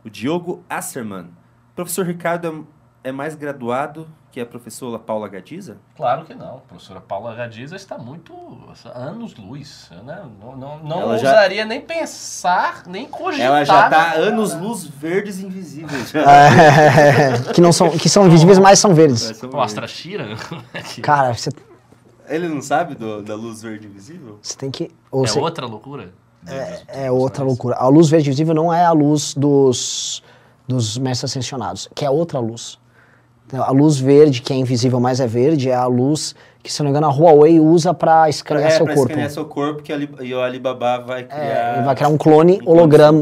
O Diogo Asserman. Professor Ricardo é mais graduado que a professora Paula Gadiza? Claro que não. A professora Paula Gadiza está muito... anos-luz. Né? Não ousaria nem pensar, nem cogitar. Ela já está anos-luz verdes invisíveis. que são invisíveis, mas são verdes. Mostra a Shira. Cara, você... Ele não sabe da luz verde invisível? Você tem que... outra loucura? É outra loucura. A luz verde invisível não é a luz dos mestres ascensionados, que é outra luz. A luz verde, que é invisível, mas é verde, é a luz que, se não me engano, a Huawei usa para escanear seu corpo. Escanear seu corpo, que e o Alibaba vai criar... ele vai criar um clone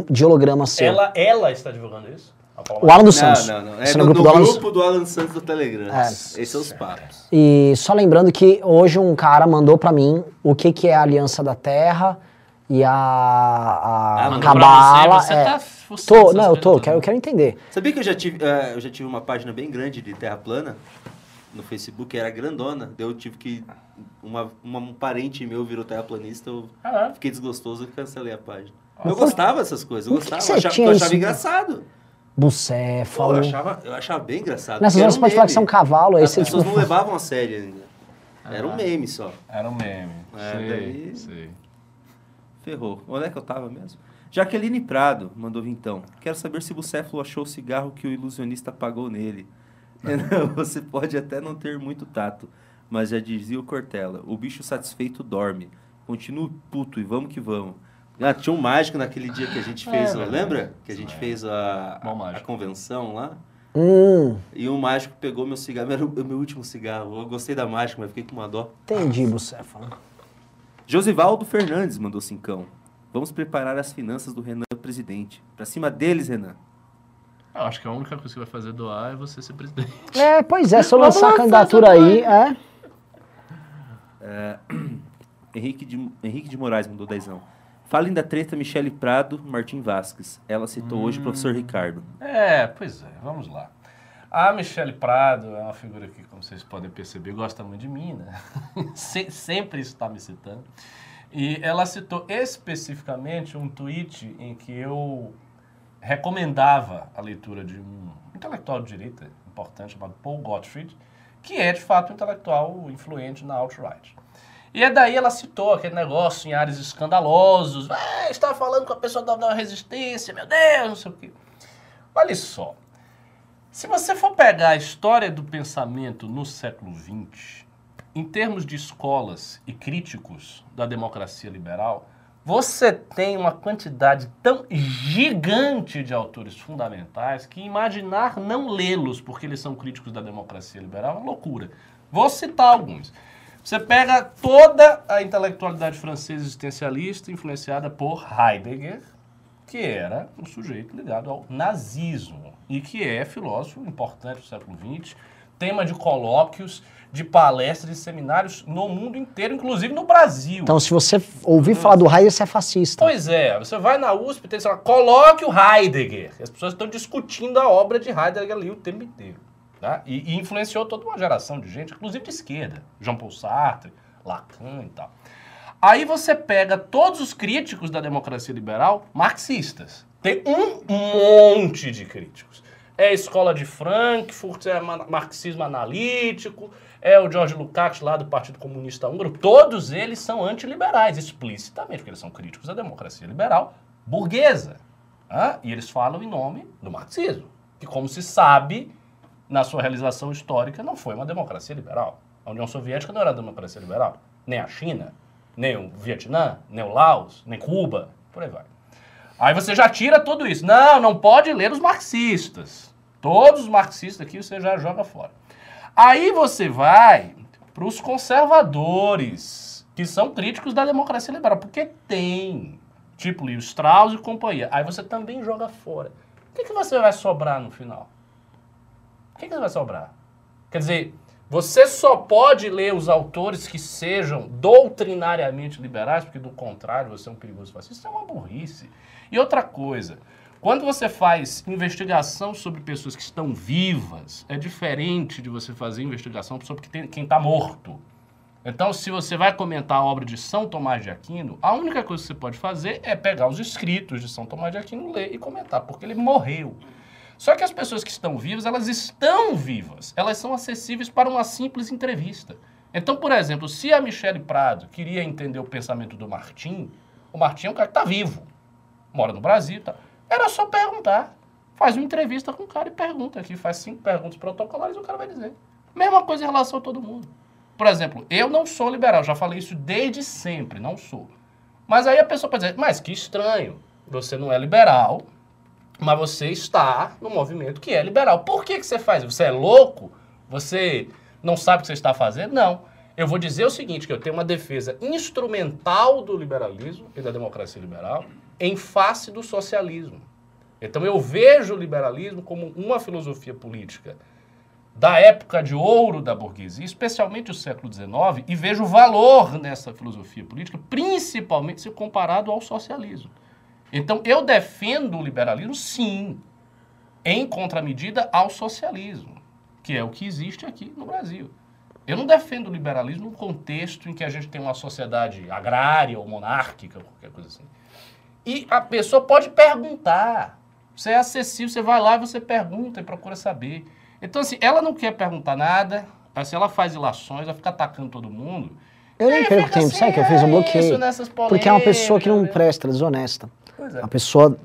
de holograma seu. Ela está divulgando isso? O Alan dos Santos. Não. É do grupo do Alan Santos do Telegram. Esses são os papos. E só lembrando que hoje um cara mandou pra mim o que é a Aliança da Terra e a Cabala. Você tá fuçando. Não, eu quero entender. Sabia que eu já tive uma página bem grande de Terra Plana no Facebook, era grandona, daí eu tive que... um parente meu virou terraplanista, eu fiquei desgostoso e cancelei a página. Eu gostava dessas coisas, eu achava engraçado. Bucéfalo. Eu achava bem engraçado. Nessas horas você pode falar que são cavalo. As pessoas não levavam a sério ainda. Era um meme só. Era um meme. Sei. Ferrou. Onde é que eu tava mesmo? Jaqueline Prado mandou vintão. Quero saber se Bucéfalo achou o cigarro que o ilusionista apagou nele. Você pode até não ter muito tato, mas já dizia o Cortella. O bicho satisfeito dorme. Continua puto e vamos que vamos. Ah, tinha um mágico naquele dia que a gente fez, lembra? Que a gente fez a convenção lá. E um mágico pegou meu cigarro, era o meu último cigarro. Eu gostei da mágica, mas fiquei com uma dó. Entendi, Bucéfalo. Josivaldo Fernandes mandou 5. Vamos preparar as finanças do Renan presidente. Pra cima deles, Renan. Eu acho que a única coisa que vai fazer doar é você ser presidente. Pois é, só lançar a candidatura aí. Henrique de Moraes mandou 10. Falem da treta Michele Prado, Martim Vasquez. Ela citou hoje o professor Ricardo. Pois é, vamos lá. A Michele Prado é uma figura que, como vocês podem perceber, gosta muito de mim, né? Sempre está me citando. E ela citou especificamente um tweet em que eu recomendava a leitura de um intelectual de direita importante chamado Paul Gottfried, que é, de fato, um intelectual influente na alt-right. E daí ela citou aquele negócio em ares escandalosos. Ah, estava falando com a pessoa da Nova Resistência, meu Deus, não sei o quê. Olha só, se você for pegar a história do pensamento no século XX, em termos de escolas e críticos da democracia liberal, você tem uma quantidade tão gigante de autores fundamentais que imaginar não lê-los porque eles são críticos da democracia liberal é uma loucura. Vou citar alguns. Você pega toda a intelectualidade francesa existencialista influenciada por Heidegger, que era um sujeito ligado ao nazismo e que é filósofo importante do século XX, tema de colóquios, de palestras, de seminários no mundo inteiro, inclusive no Brasil. Então, se você ouvir falar do Heidegger, você é fascista. Pois é, você vai na USP e tem, sei lá, colóquio Heidegger. As pessoas estão discutindo a obra de Heidegger ali o tempo inteiro. Tá? E influenciou toda uma geração de gente, inclusive de esquerda. Jean Paul Sartre, Lacan e tal. Aí você pega todos os críticos da democracia liberal marxistas. Tem um monte de críticos. É a escola de Frankfurt, é marxismo analítico, é o George Lukács lá do Partido Comunista Húngaro. Todos eles são antiliberais, explicitamente, porque eles são críticos da democracia liberal burguesa. Tá? E eles falam em nome do marxismo, que, como se sabe, na sua realização histórica, não foi uma democracia liberal. A União Soviética não era uma democracia liberal. Nem a China, nem o Vietnã, nem o Laos, nem Cuba, por aí vai. Aí você já tira tudo isso. Não, não pode ler os marxistas. Todos os marxistas aqui você já joga fora. Aí você vai para os conservadores, que são críticos da democracia liberal, porque tem, tipo Leo Strauss e companhia. Aí você também joga fora. O que você vai sobrar no final? O que vai sobrar? Quer dizer, você só pode ler os autores que sejam doutrinariamente liberais, porque do contrário você é um perigoso fascista. Isso é uma burrice. E outra coisa, quando você faz investigação sobre pessoas que estão vivas, é diferente de você fazer investigação sobre quem está morto. Então, se você vai comentar a obra de São Tomás de Aquino, a única coisa que você pode fazer é pegar os escritos de São Tomás de Aquino, ler e comentar, porque ele morreu. Só que as pessoas que estão vivas, elas estão vivas. Elas são acessíveis para uma simples entrevista. Então, por exemplo, se a Michele Prado queria entender o pensamento do Martim, o Martim é um cara que está vivo, mora no Brasil, tá? Era só perguntar. Faz uma entrevista com o cara e pergunta aqui. Faz 5 perguntas protocolares e o cara vai dizer. Mesma coisa em relação a todo mundo. Por exemplo, eu não sou liberal, já falei isso desde sempre, não sou. Mas aí a pessoa pode dizer, mas que estranho, você não é liberal, mas você está no movimento que é liberal. Por que você faz isso? Você é louco? Você não sabe o que você está fazendo? Não. Eu vou dizer o seguinte, que eu tenho uma defesa instrumental do liberalismo e da democracia liberal em face do socialismo. Então eu vejo o liberalismo como uma filosofia política da época de ouro da burguesia, especialmente o século XIX, e vejo valor nessa filosofia política, principalmente se comparado ao socialismo. Então, eu defendo o liberalismo, sim, em contramedida ao socialismo, que é o que existe aqui no Brasil. Eu não defendo o liberalismo num contexto em que a gente tem uma sociedade agrária ou monárquica, qualquer coisa assim. E a pessoa pode perguntar. Você é acessível, você vai lá e você pergunta e procura saber. Então, assim, ela não quer perguntar nada, assim, ela faz ilações, ela fica atacando todo mundo. Eu nem creio que tem, assim, sabe que eu fiz um bloqueio? Porque é uma pessoa que não presta, desonesta. A pessoa,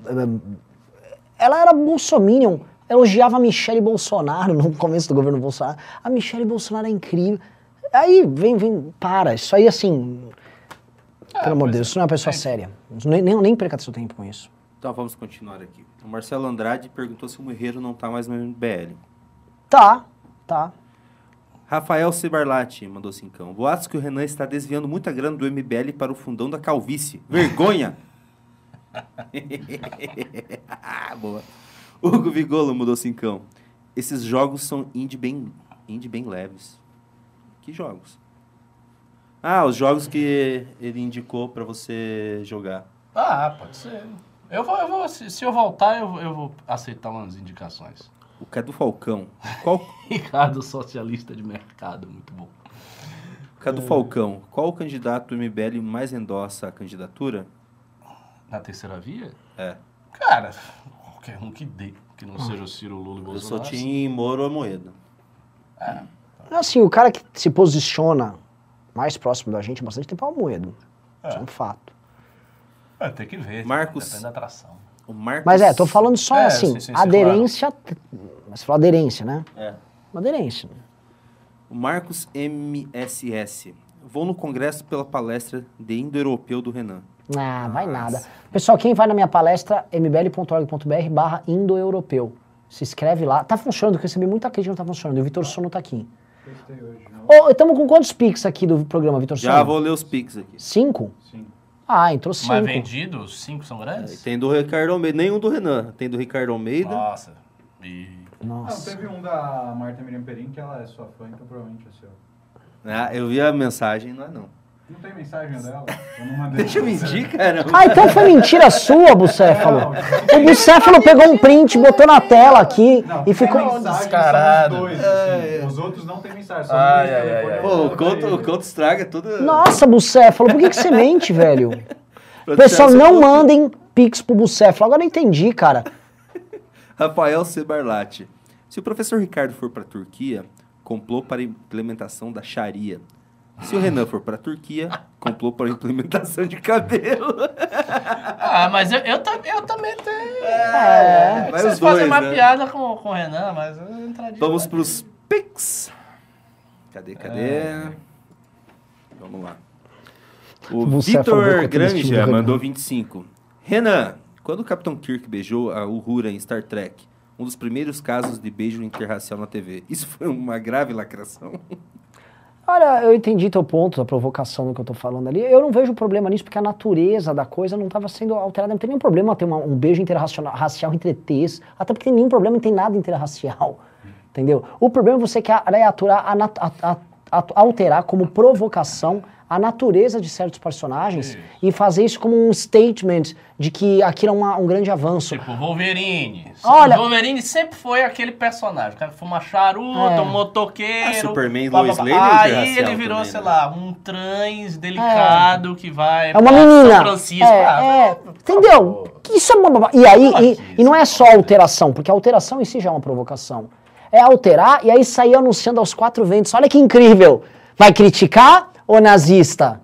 ela era bolsominion, elogiava a Michele Bolsonaro no começo do governo Bolsonaro. A Michele Bolsonaro é incrível. Aí, para, isso aí assim, pelo amor de Deus, isso não é uma pessoa séria. Nem perca seu tempo com isso. Então vamos continuar aqui. O Marcelo Andrade perguntou se o Guerreiro não tá mais no MBL. Tá. Rafael Cibarlatti mandou 5. Boatos que o Renan está desviando muita grana do MBL para o fundão da calvície. Vergonha! Boa. Hugo Vigolo mudou 5. Esses jogos são indie bem leves. Que jogos? Ah, os jogos que ele indicou pra você jogar. Ah, pode ser. Eu vou se eu voltar, eu vou aceitar umas indicações. O Cadu Falcão. Qual... Ricardo, socialista de mercado, muito bom. O Cadu Falcão. Qual o candidato do MBL mais endossa a candidatura? Na terceira via? É. Cara, qualquer um que dê, que não seja o Ciro, Lula e Bolsonaro. Eu sou Tim Moro ou Moedo. É. Assim, o cara que se posiciona mais próximo da gente há bastante tempo é o Almoedo. Isso é um fato. É, tem que ver. Marcos. Depende da atração. O Marcos... Mas tô falando só assim, sim, aderência... Claro. Mas você falou aderência, né? É. Uma aderência. O Marcos MSS. Vou no congresso pela palestra de indo-europeu do Renan. Ah, vai nada. Pessoal, quem vai na minha palestra, mbl.org.br/indo-europeu. Se inscreve lá. Tá funcionando, eu recebi muita crítica, não tá funcionando. O Vitor Sono tá aqui. Estamos com quantos pics aqui do programa, Vitor Sono? Já vou ler os pics aqui. 5? 5. Ah, entrou 5. Mas vendidos, 5 são grandes? Tem do Ricardo Almeida, nenhum do Renan. Tem do Ricardo Almeida. Nossa. Nossa. Não, teve um da Marta Miriam Perim, que ela é sua fã, então provavelmente é seu. Ah, eu vi a mensagem, não é não. Não tem mensagem dela? Eu não mandei. Deixa eu mentir, cara. Ah, então foi mentira sua, Bucéfalo. É, o Bucéfalo pegou um print, botou na tela aqui e ficou descarado. Os outros não tem mensagem. Só o conto estraga tudo. Nossa, Bucéfalo, por que você mente, velho? Pessoal, não mandem pix pro Bucéfalo. Agora eu entendi, cara. Rafael C. Barlatti. Se o professor Ricardo for para a Turquia, complô para a implementação da Sharia. Se o Renan for para a Turquia, complô para a implementação de cabelo. Ah, mas eu também tenho... Vocês fazem uma piada com o Renan, mas eu não entraria. Vamos para os pics. Cadê? Vamos lá. O Vitor Granja mandou 25. Renan... Quando o Capitão Kirk beijou a Uhura em Star Trek, um dos primeiros casos de beijo interracial na TV, isso foi uma grave lacração? Olha, eu entendi teu ponto, a provocação do que eu tô falando ali. Eu não vejo problema nisso, porque a natureza da coisa não estava sendo alterada. Não tem nenhum problema ter um beijo interracial entre T's, até porque tem nenhum problema, não tem nada interracial, entendeu? O problema é você quer alterar como provocação a natureza de certos personagens e fazer isso como um statement de que aquilo é um grande avanço. Tipo, Wolverine. Olha, Wolverine sempre foi aquele personagem. O cara foi uma charuta, um motoqueiro. Superman, Lois Lane. Aí ele virou, também, sei lá, um trans delicado que vai pra São Francisco. Entendeu? Isso é uma... E aí, e não é só alteração, porque a alteração em si já é uma provocação. É alterar e aí sair anunciando aos quatro ventos. Olha que incrível. Vai criticar... Ô nazista,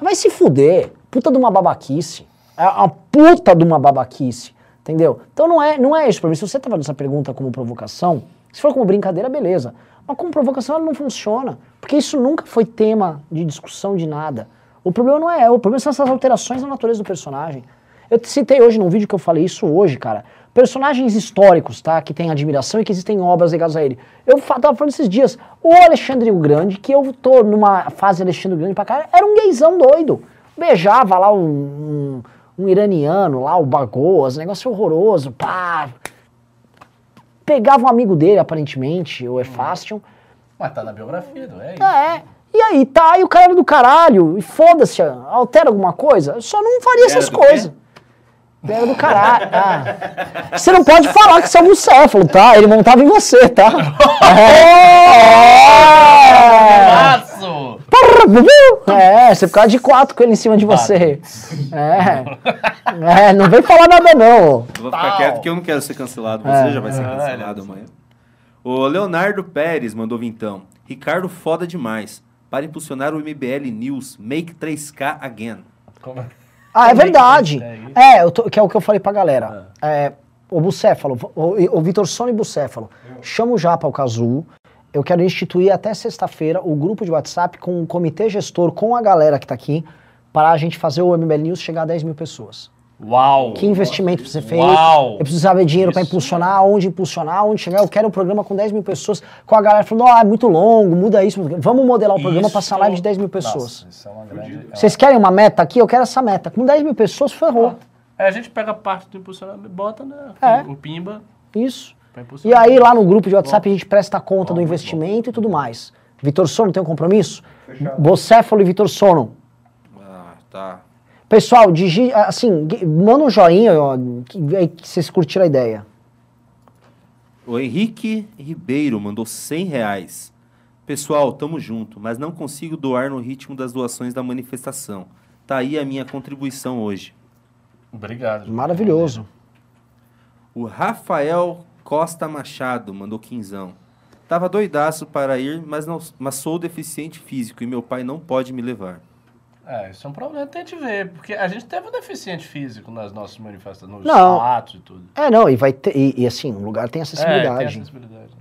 vai se fuder, puta de uma babaquice, é a puta de uma babaquice, entendeu? Então não é isso pra mim. Se você tá fazendo essa pergunta como provocação, se for como brincadeira, beleza, mas como provocação ela não funciona, porque isso nunca foi tema de discussão de nada. O problema não é, o problema são essas alterações na natureza do personagem. Eu citei hoje num vídeo que eu falei isso hoje, cara, personagens históricos, tá, que tem admiração e que existem obras ligadas a ele. Eu tava falando esses dias, o Alexandre o Grande, que eu tô numa fase Alexandre o Grande pra caralho, era um gaysão doido, beijava lá um iraniano, lá o Bagoas, negócio horroroso, pá, pegava um amigo dele, aparentemente, o Efastion. Mas tá na biografia, não é isso? E aí, tá, e o cara era do caralho, e foda-se, altera alguma coisa? Eu só não faria essas coisas. Pega do caralho, tá? Você não pode falar que você é um bucéfalo, tá? Ele montava em você, tá? Você ficava de quatro com ele em cima de você. Não vem falar nada, não. Eu vou ficar quieto que eu não quero ser cancelado. Você já vai ser cancelado amanhã. O Leonardo Pérez mandou vintão. Ricardo, foda demais. Para impulsionar o MBL News, make 3K again. Como é? Ah, é verdade. Que é o que eu falei pra galera. O Bucéfalo, o Vitor Sono e Bucéfalo, chama o Japa ao Cazu. Eu quero instituir até sexta-feira o grupo de WhatsApp com o comitê gestor, com a galera que tá aqui, para a gente fazer o MBL News chegar a 10 mil pessoas. Uau! Que investimento você fez? Uau! Eu preciso saber dinheiro para impulsionar, onde chegar. Eu quero um programa com 10 mil pessoas, com a galera falando, é muito longo, muda isso. Vamos modelar o programa para essa live de 10 mil pessoas. Nossa, isso é uma grande... Vocês querem uma meta aqui? Eu quero essa meta. Com 10 mil pessoas, ferrou. A gente pega parte do impulsionamento, bota o Pimba. Isso. E aí lá no grupo de WhatsApp a gente presta conta do investimento e tudo mais. Vitor Sono tem um compromisso? Fechado. Bucéfalo e Vitor Sono. Tá. Pessoal, assim, manda um joinha, ó, que vocês curtiram a ideia. O Henrique Ribeiro mandou 100 reais. Pessoal, tamo junto, mas não consigo doar no ritmo das doações da manifestação. Tá aí a minha contribuição hoje. Obrigado. Maravilhoso. O Rafael Costa Machado mandou quinzão. Tava doidaço para ir, mas sou deficiente físico e meu pai não pode me levar. É, isso é um problema que a gente vê, porque a gente teve um deficiente físico nas nossas manifestações, nos atos e tudo. É, não, e vai ter, e assim, um lugar tem acessibilidade. É, tem acessibilidade.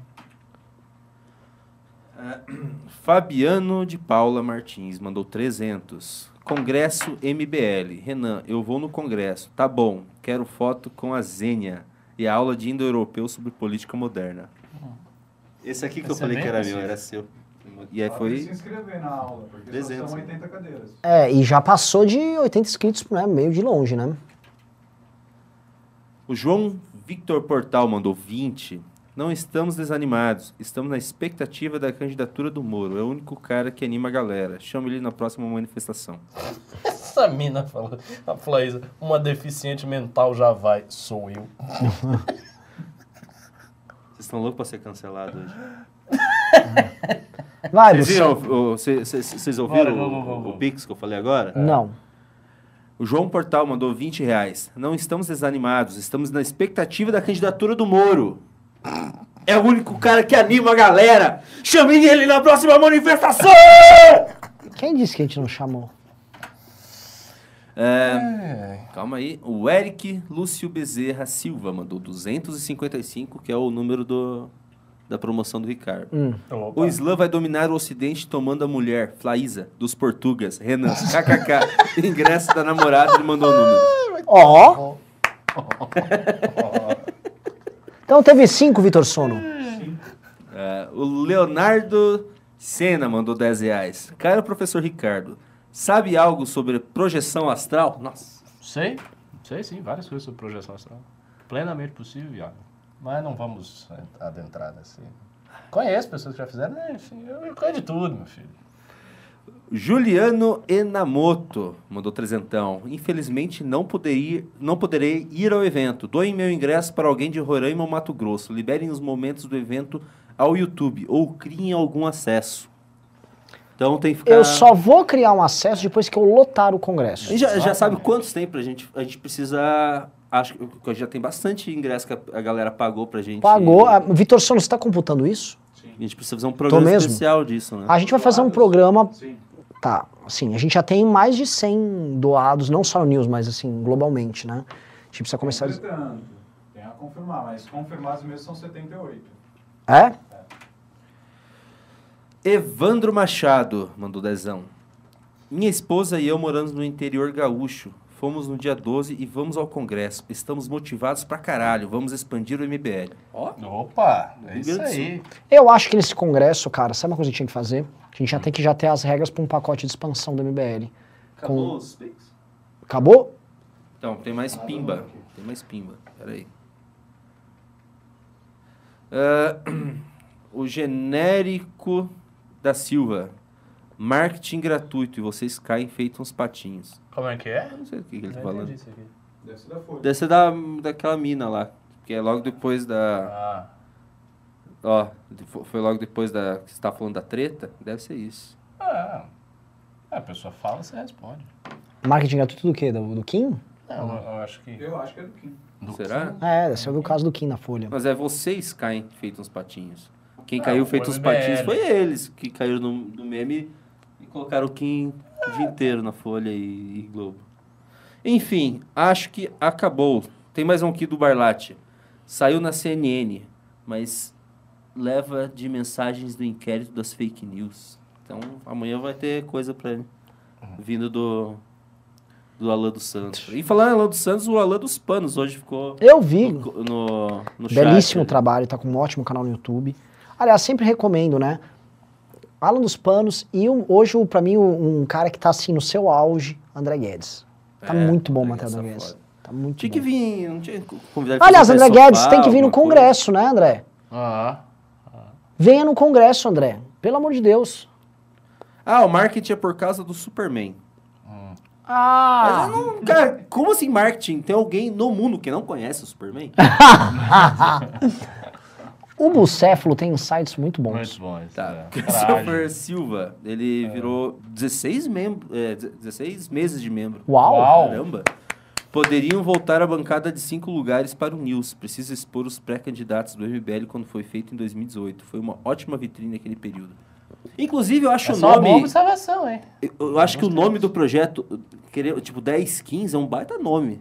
Fabiano de Paula Martins mandou 300. Congresso MBL. Renan, eu vou no congresso. Tá bom, quero foto com a Zênia e a aula de indo-europeu sobre política moderna. Esse aqui que eu falei que era meu, era seu. E aí foi... se inscrever na aula, porque só são 80 cadeiras. É, e já passou de 80 inscritos, né? Meio de longe, né? O João Victor Portal mandou 20. Não estamos desanimados, estamos na expectativa da candidatura do Moro. É o único cara que anima a galera. Chame ele na próxima manifestação. Essa mina falou, a Flaísa, uma deficiente mental já vai, sou eu. Vocês estão loucos para ser cancelado hoje? Vocês ouviram o Pix que eu falei agora? Não. O João Portal mandou 20 reais. Não estamos desanimados, estamos na expectativa da candidatura do Moro. É o único cara que anima a galera. Chamem ele na próxima manifestação! Quem disse que a gente não chamou? Calma aí. O Eric Lúcio Bezerra Silva mandou 255, que é o número da promoção do Ricardo. O Islã vai dominar o Ocidente tomando a mulher, Flaísa, dos Portugas, Renan, kkk. Ingresso da namorada, ele mandou o número. Ó! Então teve 5, Vitor Sono. O Leonardo Senna mandou 10 reais. Cara, professor Ricardo, sabe algo sobre projeção astral? Nossa. Sei sim, várias coisas sobre projeção astral. Plenamente possível, viado. Mas não vamos adentrar nesse... Conheço pessoas que já fizeram, enfim, eu conheço de tudo, meu filho. Juliano Enamoto mandou 300. Infelizmente, não poderei ir ao evento. Doem meu ingresso para alguém de Roraima ou Mato Grosso. Liberem os momentos do evento ao YouTube ou criem algum acesso. Então tem que ficar... Eu só vou criar um acesso depois que eu lotar o congresso. E já sabe quantos tem pra gente? A gente precisa... Acho que já tem bastante ingresso que a galera pagou pra gente. Pagou. Vitor Sono, você está computando isso? Sim. A gente precisa fazer um programa especial disso, né? A gente vai fazer um programa... Sim. Tá, assim, a gente já tem mais de 100 doados, não só no News, mas assim, globalmente, né? A gente precisa começar... Tem a confirmar, mas confirmados mesmo são 78. É? Evandro Machado mandou 10. Minha esposa e eu moramos no interior gaúcho. Fomos no dia 12 e vamos ao congresso. Estamos motivados pra caralho. Vamos expandir o MBL. Opa, é isso aí. Eu acho que nesse congresso, cara, sabe uma coisa que a gente tinha que fazer? A gente já tem que já ter as regras pra um pacote de expansão do MBL. Acabou os pics? Acabou? Então, tem mais pimba. Tem mais pimba. Peraí. O genérico da Silva. Marketing gratuito e vocês caem feito uns patinhos. Como é que é? Não sei o que ele tá falando. Deve ser da Folha. Deve ser daquela mina lá. Que é logo depois da... Ó, foi logo depois da... Você tá falando da treta? Deve ser isso. Ah, a pessoa fala, você responde. Marketing gratuito do quê? Do Kim? Não, eu acho que é do Kim. Será? Kim? É, deve ser o caso do Kim na Folha. Mas é vocês caem feito uns patinhos. Quem caiu feito uns patinhos foi eles que caíram no meme e colocaram o Kim... O dia inteiro na Folha e Globo. Enfim, acho que acabou. Tem mais um aqui do Barlatti. Saiu na CNN, mas leva de mensagens do inquérito das fake news. Então, amanhã vai ter coisa pra ele. Vindo do Alan dos Santos. E falando em Alan dos Santos, o Alan dos Panos hoje ficou... Eu vi. No chat. Belíssimo trabalho, tá com um ótimo canal no YouTube. Aliás, sempre recomendo, né? Alan dos Panos e hoje, pra mim, um cara que tá assim no seu auge, André Guedes. Tá muito bom o material do André Guedes. Tá muito bom. Aliás, André Guedes tem que vir no congresso, né, André? Venha no congresso, André. Pelo amor de Deus. O marketing é por causa do Superman. Mas eu não, cara, como assim marketing? Tem alguém no mundo que não conhece o Superman? O Bucéfalo tem insights muito bons. Muito bons. Tá. É. Christopher Silva, ele virou 16 meses de membro. Uau! Caramba! Poderiam voltar à bancada de 5 lugares para o News. Preciso expor os pré-candidatos do MBL quando foi feito em 2018. Foi uma ótima vitrine naquele período. Inclusive, eu acho o nome... Uma salvação, hein? Eu acho que o nome do projeto, tipo, 10-15, é um baita nome.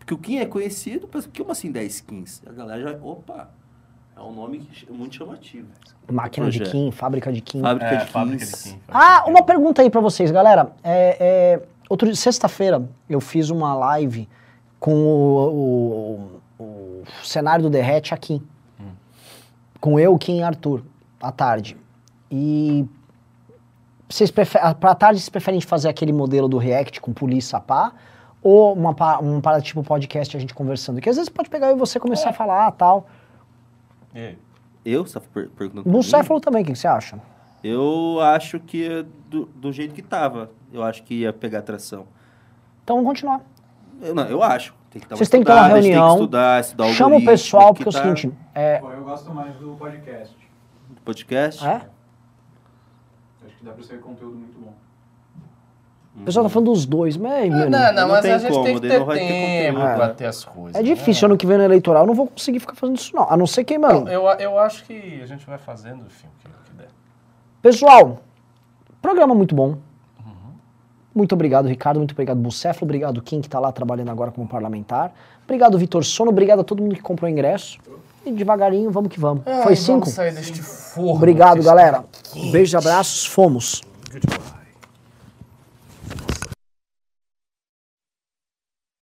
Porque o Kim é conhecido, mas como assim 10-15? A galera já... Opa! É um nome muito chamativo. Máquina de Kim, fábrica de Kim. Fábrica de Kim. Ah, uma pergunta aí pra vocês, galera. Outro dia, sexta-feira, eu fiz uma live com o cenário do Derrete aqui. Com eu, Kim e Arthur, à tarde. E vocês preferem, pra tarde, vocês preferem fazer aquele modelo do React com polícia, pá? Ou uma parada tipo podcast, a gente conversando? Que às vezes pode pegar eu e você começar a falar, tal. Eu? Você tá perguntando? Bucéfalo também, o que você acha? Eu acho que do jeito que tava, eu acho que ia pegar atração. Então vamos continuar. Eu acho. Vocês têm que ter uma reunião. Tem que estudar chama o pessoal, porque é o seguinte... Pô, eu gosto mais do podcast. Do podcast? É? Acho que dá pra ser conteúdo muito bom. O pessoal tá falando dos dois, mas... Não, mas a gente tem que ter tempo pra ter as coisas. É difícil, ano que vem no eleitoral eu não vou conseguir ficar fazendo isso não, a não ser que, mano... Eu acho que a gente vai fazendo, enfim, o que der. Pessoal, programa muito bom. Muito obrigado, Ricardo, muito obrigado, Bucéfalo, obrigado, Kim, que tá lá trabalhando agora como parlamentar. Obrigado, Vitor Sono, obrigado a todo mundo que comprou ingresso. E devagarinho, vamos que vamos. Foi 5? Obrigado, galera. Beijo, abraços, fomos.